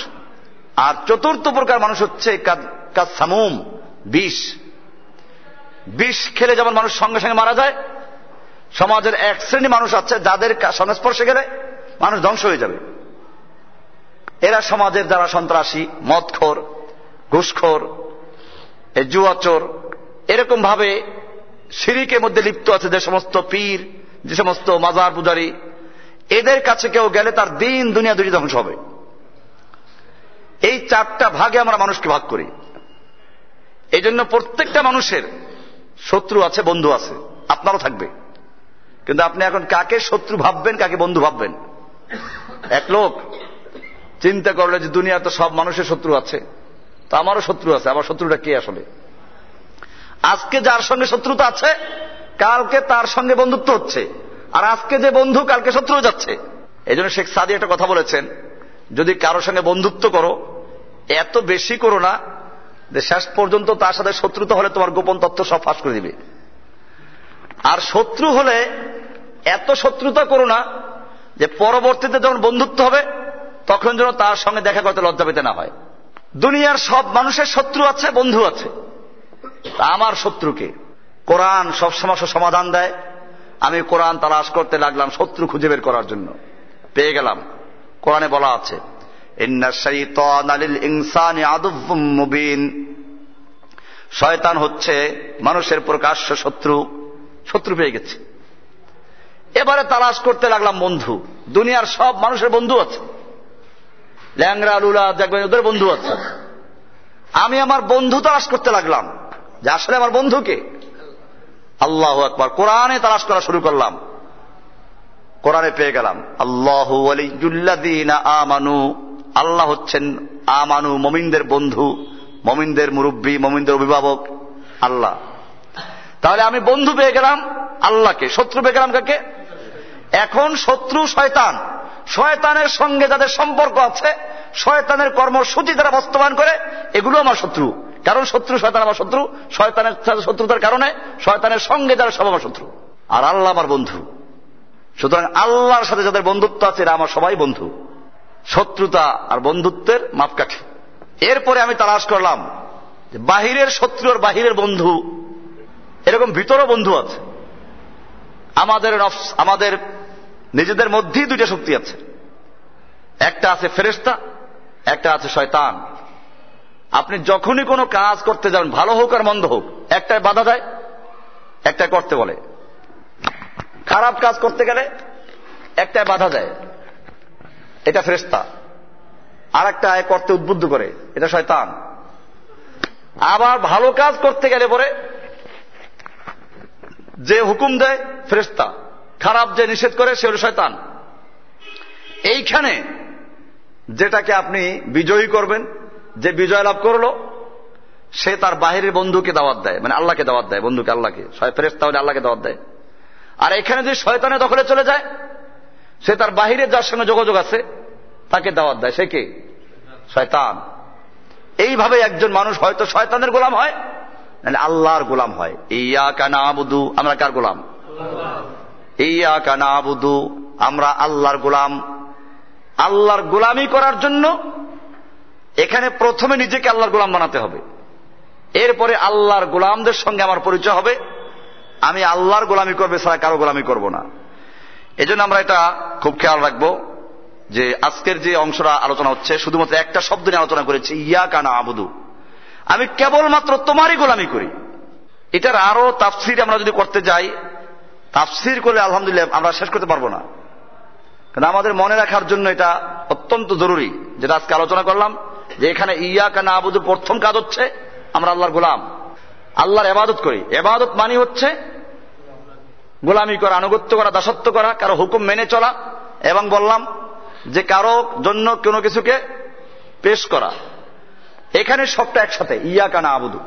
আর চতুর্থ প্রকার মানুষ হচ্ছে কাসামুম, বিষ। বিষ খেলে যেমন মানুষ সঙ্গে সঙ্গে মারা যায়, সমাজের এক শ্রেণী মানুষ আছে যাদের সংস্পর্শে গেলে মানুষ ধ্বংস হয়ে যাবে। এরা সমাজের যারা সন্ত্রাসী, মদখোর, ঘুষখোর, জুয়াচোর, এরকম ভাবে শিরকের মধ্যে লিপ্ত আছে যে সমস্ত পীর, যে সমস্ত মাজার পূজারী, এদের কাছে কেউ গেলে তার দিন দুনিয়া দুটি ধ্বংস হবে। এই চারটা ভাগে আমরা মানুষকে ভাগ করি। এই জন্য প্রত্যেকটা মানুষের শত্রু আছে, বন্ধু আছে, আপনারও থাকবে। কিন্তু আপনি এখন কাকে শত্রু ভাববেন, কাকে বন্ধু ভাববেন? এক লোক চিন্তা করলো যে দুনিয়া তো সব মানুষের শত্রু আছে, তো আমারও শত্রু আছে। আমার শত্রুটা কে আসলে? আজকে যার সঙ্গে শত্রুতা আছে কালকে তার সঙ্গে বন্ধুত্ব হচ্ছে, আর আজকে যে বন্ধু কালকে শত্রু যাচ্ছে। এই জন্য শেখ সাদি একটা কথা বলেছেন, যদি কারোর সঙ্গে বন্ধুত্ব করো, এত বেশি করো না যে শেষ পর্যন্ত তার সাথে শত্রুতা হলে তোমার গোপন তথ্য সব ফাঁস করে দিবে। আর শত্রু হলে এত শত্রুতা করো না যে পরবর্তীতে যখন বন্ধুত্ব হবে তখন যেন তার সঙ্গে দেখা করতে লজ্জা পেতে না হয়। দুনিয়ার সব মানুষের শত্রু আছে, বন্ধু আছে। আমার শত্রুকে কোরআন সব সমস্যার সমাধান দেয়। আমি কোরআন তালাশ করতে লাগলাম শত্রু খুঁজে বের করার জন্য, পেয়ে গেলাম। কোরআনে বলা আছে, ইন্নাশ শাইতানা লিল ইনসানি আদুউম মুবিন, শয়তান হচ্ছে মানুষের প্রকাশ্য শত্রু। শত্রু পেয়ে গেছে। এবারে তালাশ করতে লাগলাম বন্ধু। দুনিয়ার সব মানুষের বন্ধু আছে, ল্যাংরা লুলা দেখবেন ওদের বন্ধু আছে। আমি আমার বন্ধু তালাশ করতে লাগলাম যে আসলে আমার বন্ধুকে, আল্লাহু আকবার, কোরআনে তালাশ করা শুরু করলাম। কোরআনে পেয়ে গেলাম আল্লাহু ওয়ালিয়ুল্লাযীনা আমানু, আল্লাহ হচ্ছেন আমানু মুমিনদের বন্ধু, মুমিনদের মুরব্বী, মুমিনদের অভিভাবক আল্লাহ। তাহলে আমি বন্ধু পেয়ে গেলাম আল্লাহকে, শত্রু পেয়ে গেলাম কাকে? এখন শত্রু শয়তান। শয়তানের সঙ্গে যাদের সম্পর্ক আছে, শয়তানের কর্মসূচি যারা বাস্তবায়ন করে, এগুলো আমার শত্রু। কারণ শত্রু শয়তান আমার শত্রু, শয়তানের শত্রুতার কারণে শয়তানের সঙ্গে যারা, সব আমার শত্রু। আর আল্লাহ আমার বন্ধু। সুতরাং আল্লাহর সাথে যাদের বন্ধুত্ব আছে এরা আমার সবাই বন্ধু। শত্রুতা আর বন্ধুত্বের মাপকাঠি। এরপরে আমি তালাশ করলাম বাহিরের শত্রু আর বাহিরের বন্ধু, এরকম ভিতরও বন্ধু আছে। আমাদের নিজেদের মধ্যেই দুইটা শক্তি আছে, একটা আছে ফেরেশতা, একটা আছে শয়তান। আপনি যখনই কোনো কাজ করতে যাবেন, ভালো হোক আর মন্দ হোক, একটাই বাধা দেয়, একটাই করতে বলে। খারাপ কাজ করতে গেলে একটাই বাধা দেয়, এটা ফেরেশতা। আর একটা করতে উদ্বুদ্ধ করে, এটা শয়তান। আবার ভালো কাজ করতে গেলে পরে যে হুকুম দেয় ফেরেশতা, খারাপ যে নিষেধ করে সে হল শয়তান। এইখানে যেটাকে আপনি বিজয়ী করবেন, যে বিজয় লাভ করলো সে তার বাহিরের বন্ধুকে দাওয়াত দেয়, মানে আল্লাহকে দাওয়াত দেয়, বন্ধুকে আল্লাহকে, ফেরেশতা হলে আল্লাহকে দাওয়াত দেয়। আর এখানে যদি শয়তানে দখলে চলে যায়, সে তার বাহিরে যার সঙ্গে যোগাযোগ আছে তাকে দাওয়াত দেয়, সে কে? শয়তান। এইভাবে একজন মানুষ হয়তো শয়তানের গোলাম হয়, নাহলে আল্লাহর গোলাম হয়। ইয়াকা নাবুদু, আমরা কার গোলাম? ইয়াকা নাবুদু, আমরা আল্লাহর গোলাম। আল্লাহর গোলামি করার জন্য এখানে প্রথমে নিজেকে আল্লাহর গোলাম বানাতে হবে। এরপরে আল্লাহর গোলামদের সঙ্গে আমার পরিচয় হবে। আমি আল্লাহর গোলামি করবে ছাড়া কারো গোলামি করব না। এজন্য আমরা এটা খুব খেয়াল রাখবো যে আজকের যে অংশটা আলোচনা হচ্ছে, শুধুমাত্র একটা শব্দ নিয়ে আলোচনা করেছি, ইয়াকা নাবুদু, আমি কেবলমাত্র তোমারই গোলামি করি। এটার আরো তাফসির আমরা যদি করতে যাই, তাফসির করলে আলহামদুলিল্লাহ আমরা শেষ করতে পারবো না, কারণ আমাদের মনে রাখার জন্য এটা অত্যন্ত জরুরি। যেটা আজকে আলোচনা করলাম যে এখানে ইয়াকা নাবুদুর প্রথম কাজ হচ্ছে আমরা আল্লাহর গোলাম, আল্লাহর ইবাদত করি। ইবাদত মানে হচ্ছে গোলামি করা, আনুগত্য করা, দাসত্ব করা, কারো হুকুম মেনে চলা, এবং বললাম যে কারো জন্য কোনো কিছুকে পেশ করা। এখানে সবটা একসাথে, ইয়াকা নাবুদু।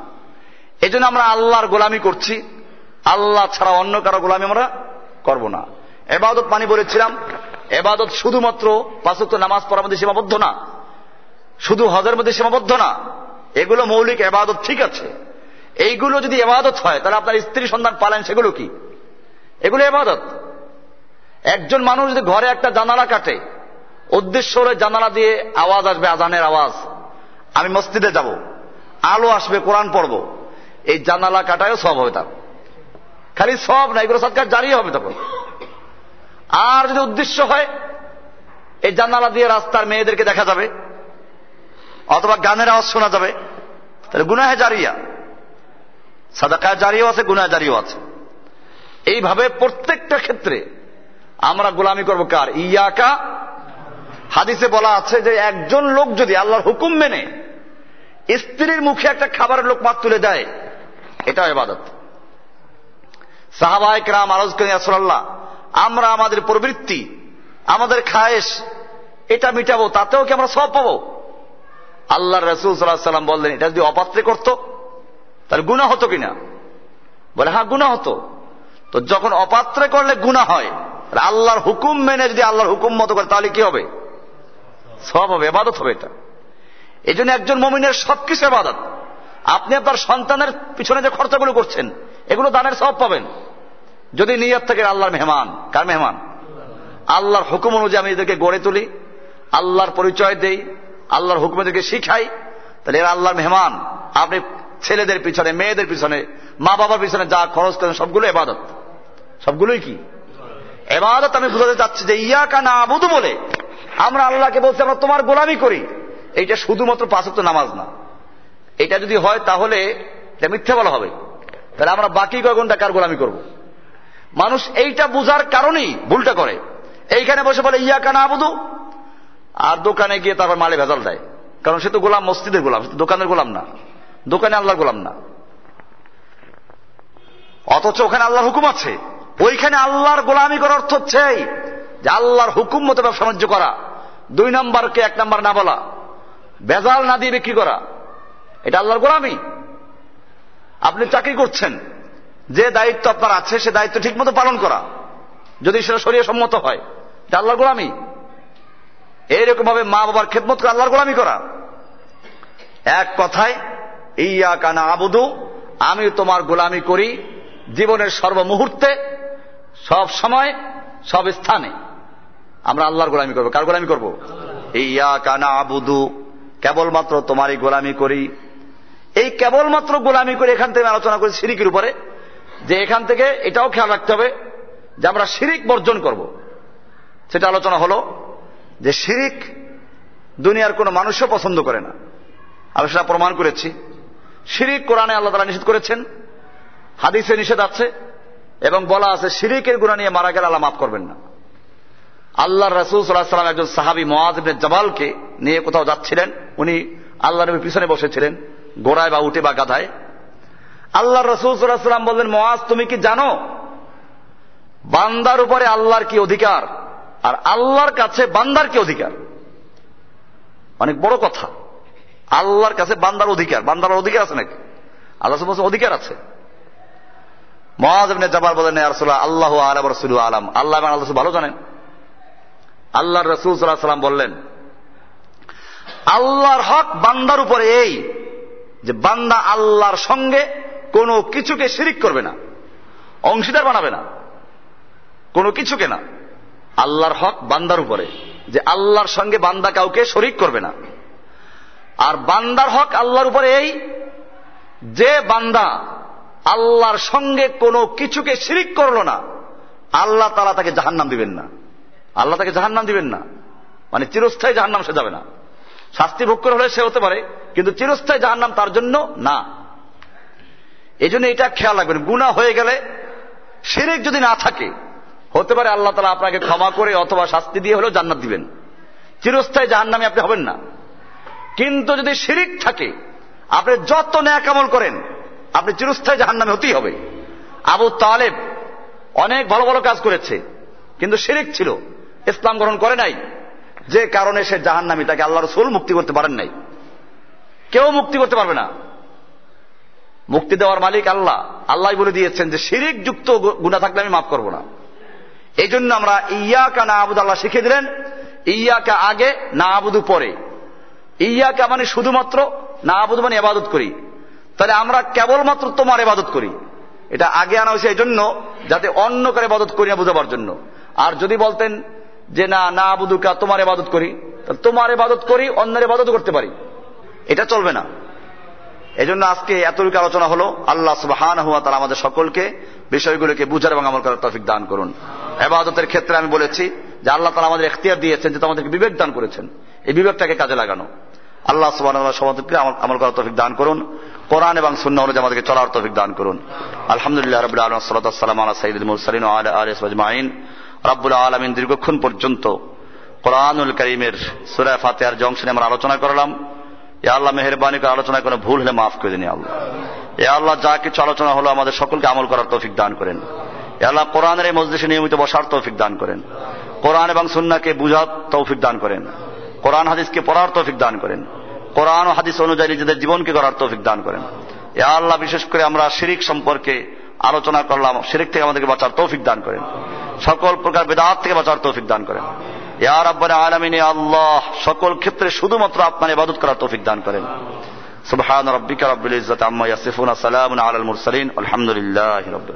এই জন্য আমরা আল্লাহর গোলামি করছি, আল্লাহ ছাড়া অন্য কারো গোলামি আমরা করব না। ইবাদত মানে বলেছিলাম, ইবাদত শুধুমাত্র পাঁচ ওয়াক্ত নামাজ পড়ার মধ্যে সীমাবদ্ধ না, শুধু হজের মধ্যে সীমাবদ্ধ না, এগুলো মৌলিক ইবাদত, ঠিক আছে। এইগুলো যদি ইবাদত হয়, তাহলে আপনার স্ত্রী সন্তান পালেন, সেগুলো কি? এগুলো ইবাদত। একজন মানুষ যদি ঘরে একটা জানালা কাটে, উদ্দেশ্য হলে জানালা দিয়ে আওয়াজ আসবে, আজানের আওয়াজ, আমি মসজিদে যাব, আলো আসবে, কোরআন পড়ব, এই জানালা কাটায়ও সওয়াব হবে তার। খালি সওয়াব না, এগুলো সাদকা জারি হবে তখন। আর যদি উদ্দেশ্য হয় এই জানালা দিয়ে রাস্তার মেয়েদেরকে দেখা যাবে, অথবা গানের আওয়াজ শোনা যাবে, তাহলে গুনাহে জারিয়া, সাদাকা জারিও আছে, গুনাহ জারিও আছে। এইভাবে প্রত্যেকটা ক্ষেত্রে আমরা গোলামি করব কার? ইয়াকা। হাদিসে বলা আছে যে একজন লোক যদি আল্লাহর হুকুম মেনে স্ত্রীর মুখে একটা খাবারের লোকমা তুলে দেয়, এটাও ইবাদত। সাহাবায়ে কেরাম আরজ করেন, ইয়া রাসূলুল্লাহ, আমরা আমাদের প্রবৃত্তি, আমাদের খায়েশ, এটা মিটাবো, তাতেও কি আমরা সওয়াব পাবো? আল্লাহর রাসূল সাল্লাল্লাহু আলাইহি ওয়াসাল্লাম বললেন, এটা যদি অপাত্রে করতো তাহলে গুনাহ হতো কিনা? বলে হ্যাঁ, গুনাহ হতো। তো যখন অপাত্রে করলে গুনাহ হয়, আল্লাহর হুকুম মেনে যদি আল্লাহর হুকুম মতো করে, তাহলে কি হবে? সওয়াব হবে, ইবাদত হবে এটা। এই জন্য একজন মুমিনের সবকিছু ইবাদত। আপনি আপনার সন্তানের পিছনে যে খরচাগুলো করছেন, এগুলো দানের সওয়াব পাবেন যদি নিয়ত থাকে আল্লাহর মেহমান। কার মেহমান? আল্লাহর হুকুম অনুযায়ী আমি এদেরকে গড়ে তুলি, আল্লাহর পরিচয় দেই, আল্লাহর হুকুম এদেরকে শিখাই, তাহলে এরা আল্লাহর মেহমান। আপনি ছেলেদের পিছনে, মেয়েদের পিছনে, মা বাবার পিছনে যা খরচ করেন, সবগুলো ইবাদত। সবগুলোই কি ইবাদত? আমি বুঝাতে চাচ্ছি যে ইয়াকা নাবুদু বলে আমরা আল্লাহকে বলছি আমরা তোমার গোলামি করি, এইটা শুধুমাত্র পাঁচ ওয়াক্ত নামাজ না। এটা যদি হয় তাহলে এটা মিথ্যা বলা হবে, তাহলে আমরা বাকি কয় ঘন্টা কার গোলামি করব? মানুষ এইটা বুঝার কারণেই ভুলটা করে। এইখানে বসে বলে ইয়াকা নাবুদু, আর দোকানে গিয়ে তারপর মালে ভেজাল দেয়, কারণ সে তো গোলাম, মসজিদের গোলাম, দোকানের গোলাম না, দোকানে আল্লাহর গোলাম না। অথচ ওখানে আল্লাহর হুকুম আছে। ওইখানে আল্লাহর গোলামি করার অর্থ হচ্ছে যে আল্লাহর হুকুম মতো ব্যবসা বাণিজ্য করা, দুই নম্বরকে এক নম্বর না বলা, ভেজাল না দিয়ে বিক্রি করা, এটা আল্লাহর গোলামি। আপনি চাকরি করছেন, যে দায়িত্ব আপনার আছে সে দায়িত্ব ঠিক মতো পালন করা, যদি সেটা শরীয়ত সম্মত হয়, এটা আল্লাহর গোলামি। এইরকম ভাবে মা বাবার খেদমত করে আল্লাহর গোলামি করা। এক কথায় ইয়াকা নাবুদু, আমি তোমার গোলামি করি জীবনের সর্বমুহূর্তে, সব সময়, সব স্থানে। আমরা আল্লাহর গোলামি করবো। কার গোলামি করবো? ইয়াকা না'বুদু, কেবলমাত্র তোমারই গোলামি করি। এই কেবলমাত্র গোলামি করি এখান থেকে আলোচনা করি শিরিকের উপরে, যে এখান থেকে এটাও খেয়াল রাখতে হবে যে আমরা শিরিক বর্জন করব। সেটা আলোচনা হলো যে শিরিক দুনিয়ার কোনো মানুষও পছন্দ করে না, আমি সেটা প্রমাণ করেছি। শিরিক কোরআনে আল্লাহ তাআলা নিষেধ করেছেন, হাদিসে নিষেধ আছে, এবং বলা আছে শিরিকের গুনাহ নিয়ে মারা গেলে আল্লাহ মাফ করবেন না। আল্লাহর রাসূল সাল্লাল্লাহু আলাইহি ওয়াসাল্লাম একজন সাহাবী মুআয ইবনে জাবালকে নিয়ে কোথাও যাচ্ছিলেন, উনি আল্লাহর নবীর পিছনে বসেছিলেন ঘোড়ায় বা উটে বা গাধায়। আল্লাহর রাসূল সাল্লাল্লাহু আলাইহি ওয়াসাল্লাম বললেন, মুআয তুমি কি জানো বান্দার উপরে আল্লাহর কি অধিকার আর আল্লাহর কাছে বান্দার কি অধিকার? অনেক বড় কথা, আল্লাহর কাছে বান্দার অধিকার, বান্দার অধিকার আছে নাকি? আল্লাহ সুবহানাহু অধিকার আছে। মুআয ইবনে জাবাল বলেন, ইয়া রাসূলুল্লাহ আল্লাহু আ'লাম ওয়া রাসূলুহু আ'লাম, আল্লাহ এবং আল্লাহ ভালো জানেন। আল্লাহর রাসূল সাল্লাল্লাহু আলাইহি ওয়াসাল্লাম বললেন, আল্লাহর হক বান্দার উপরে এই যে বান্দা আল্লাহর সঙ্গে কোনো কিছুকে শিরিক করবে না, অংশীদার বানাবে না কোনো কিছুকে না। আল্লাহর হক বান্দার উপরে যে আল্লাহর সঙ্গে বান্দা কাউকে শরিক করবে না। আর বান্দার হক আল্লাহর উপরে এই যে বান্দা আল্লাহর সঙ্গে কোনো কিছুকে শিরিক করল না, আল্লাহ তাআলা তাকে জাহান্নাম দিবেন না, আল্লাহ তাকে জাহান্নাম দিবেন না, মানে চিরস্থায়ী জাহান্নাম সে যাবে না। শাস্তি ভোগ করে হলে সে হতে পারে, কিন্তু চিরস্থায়ী জাহান্নাম তার জন্য না। এই জন্য এটা খেয়াল রাখবেন, গুনাহ হয়ে গেলে শিরিক যদি না থাকে, হতে পারে আল্লাহ তাআলা আপনাকে ক্ষমা করে অথবা শাস্তি দিয়ে হলেও জান্নাত দিবেন, চিরস্থায়ী জাহান্নামে আপনি হবেন না। কিন্তু যদি শিরিক থাকে, আপনি যত নেক আমল করেন আপনি চিরস্থায়ী জাহান্নামে হতেই হবে। আবু তালেব অনেক ভালো ভালো কাজ করেছে কিন্তু শিরিক ছিল, ইসলাম গ্রহণ করে নাই, যে কারণে সে জাহান্নামী। তাকে আল্লাহ রাসূল মুক্তি করতে পারেন নাই, কেউ মুক্তি করতে পারবে না, মুক্তি দেওয়ার মালিক আল্লাহ। আল্লাহ বলে দিয়েছেন যে শিরিক যুক্ত গুনাহ থাকলে আমি মাফ করব না। এই জন্য আমরা ইয়াকা না'বুদু আল্লাহ শিখিয়ে দিলেন, ইয়াকা আগে না'বুদু পরে। ইয়াকা মানে শুধুমাত্র, না'বুদু মানে ইবাদত করি, তাহলে আমরা কেবলমাত্র তোমার ইবাদত করি। এটা আগে আনা হয়েছে এই জন্য যাতে অন্য কারো ইবাদত করি না বোঝাবার জন্য। আর যদি বলতেন যে না না'বুদুকা তোমার ইবাদত করি, তাহলে তোমার ইবাদত করি অন্যের ইবাদত করতে পারি, এটা চলবে না। এজন্য আজকে এতটুকু আলোচনা হলো। আল্লাহ সুবহানাহু ওয়া তাআলা আমাদের সকলকে বিষয়গুলোকে বুঝার এবং আমল করার তৌফিক দান করুন। ইবাদতের ক্ষেত্রে আমি বলেছি যে আল্লাহ তাআলা আমাদের ইখতিয়ার দিয়েছেন, যে আমাদেরকে বিবেক দান করেছেন, এই বিবেকটাকে কাজে লাগানো। আল্লাহ সুবহানাহু ওয়া তাআলা সবাইকে আমল করার তৌফিক দান করুন, কোরআন এবং সুন্নাহ অনুযায়ী আমাদেরকে চলার তৌফিক দান করুন। আলহামদুলিল্লাহ রাব্বিল আলামিন, সালাতু ওয়াসসালামু আলা সাইয়্যিদিল মুরসালিন ওয়া আলা আলিহি ওয়া আজমাইন। রাব্বুল আলামিন দীর্ঘক্ষণ পর্যন্ত কোরআনুল কারীমের সূরা ফাতিহার যে অংশ নিয়ে আমরা আলোচনা করলাম, এ আল্লাহ মেহেরবানি করে আলোচনা করে ভুল হলে মাফ করে দিন। আল্লাহ এ আল্লাহ যা কিছু আলোচনা হলো আমাদের সকলকে আমল করার তৌফিক দান করেন। এ আল্লাহ কোরআনের এই মজলিসে নিয়মিত বসার তৌফিক দান করেন, কোরআন এবং সুন্নাহকে বুঝার তৌফিক দান করেন, কোরআন হাদিসকে পড়ার তৌফিক দান করেন, কোরআন ও হাদিস অনুযায়ী নিজেদের জীবনকে গড়ার তৌফিক দান করেন। এ আল্লাহ বিশেষ করে আমরা শিরিক সম্পর্কে আলোচনা করলাম, শিরিক থেকে আমাদেরকে বাঁচার তৌফিক দান করেন, সকল প্রকার বিদআত থেকে বাঁচার তৌফিক দান করেন। ইয়া রাব্বুল আলামিন, ইয়া আল্লাহ সকল ক্ষেত্রে শুধুমাত্র আপনার ইবাদত করার তৌফিক দান করেন। সুবহান রাব্বিকা রাব্বিল ইজ্জাতি আম্মা ইয়াসিফুন, সালামুন আলাল মুরসালিন, আলহামদুলিল্লাহি রাব্বিল আলামিন।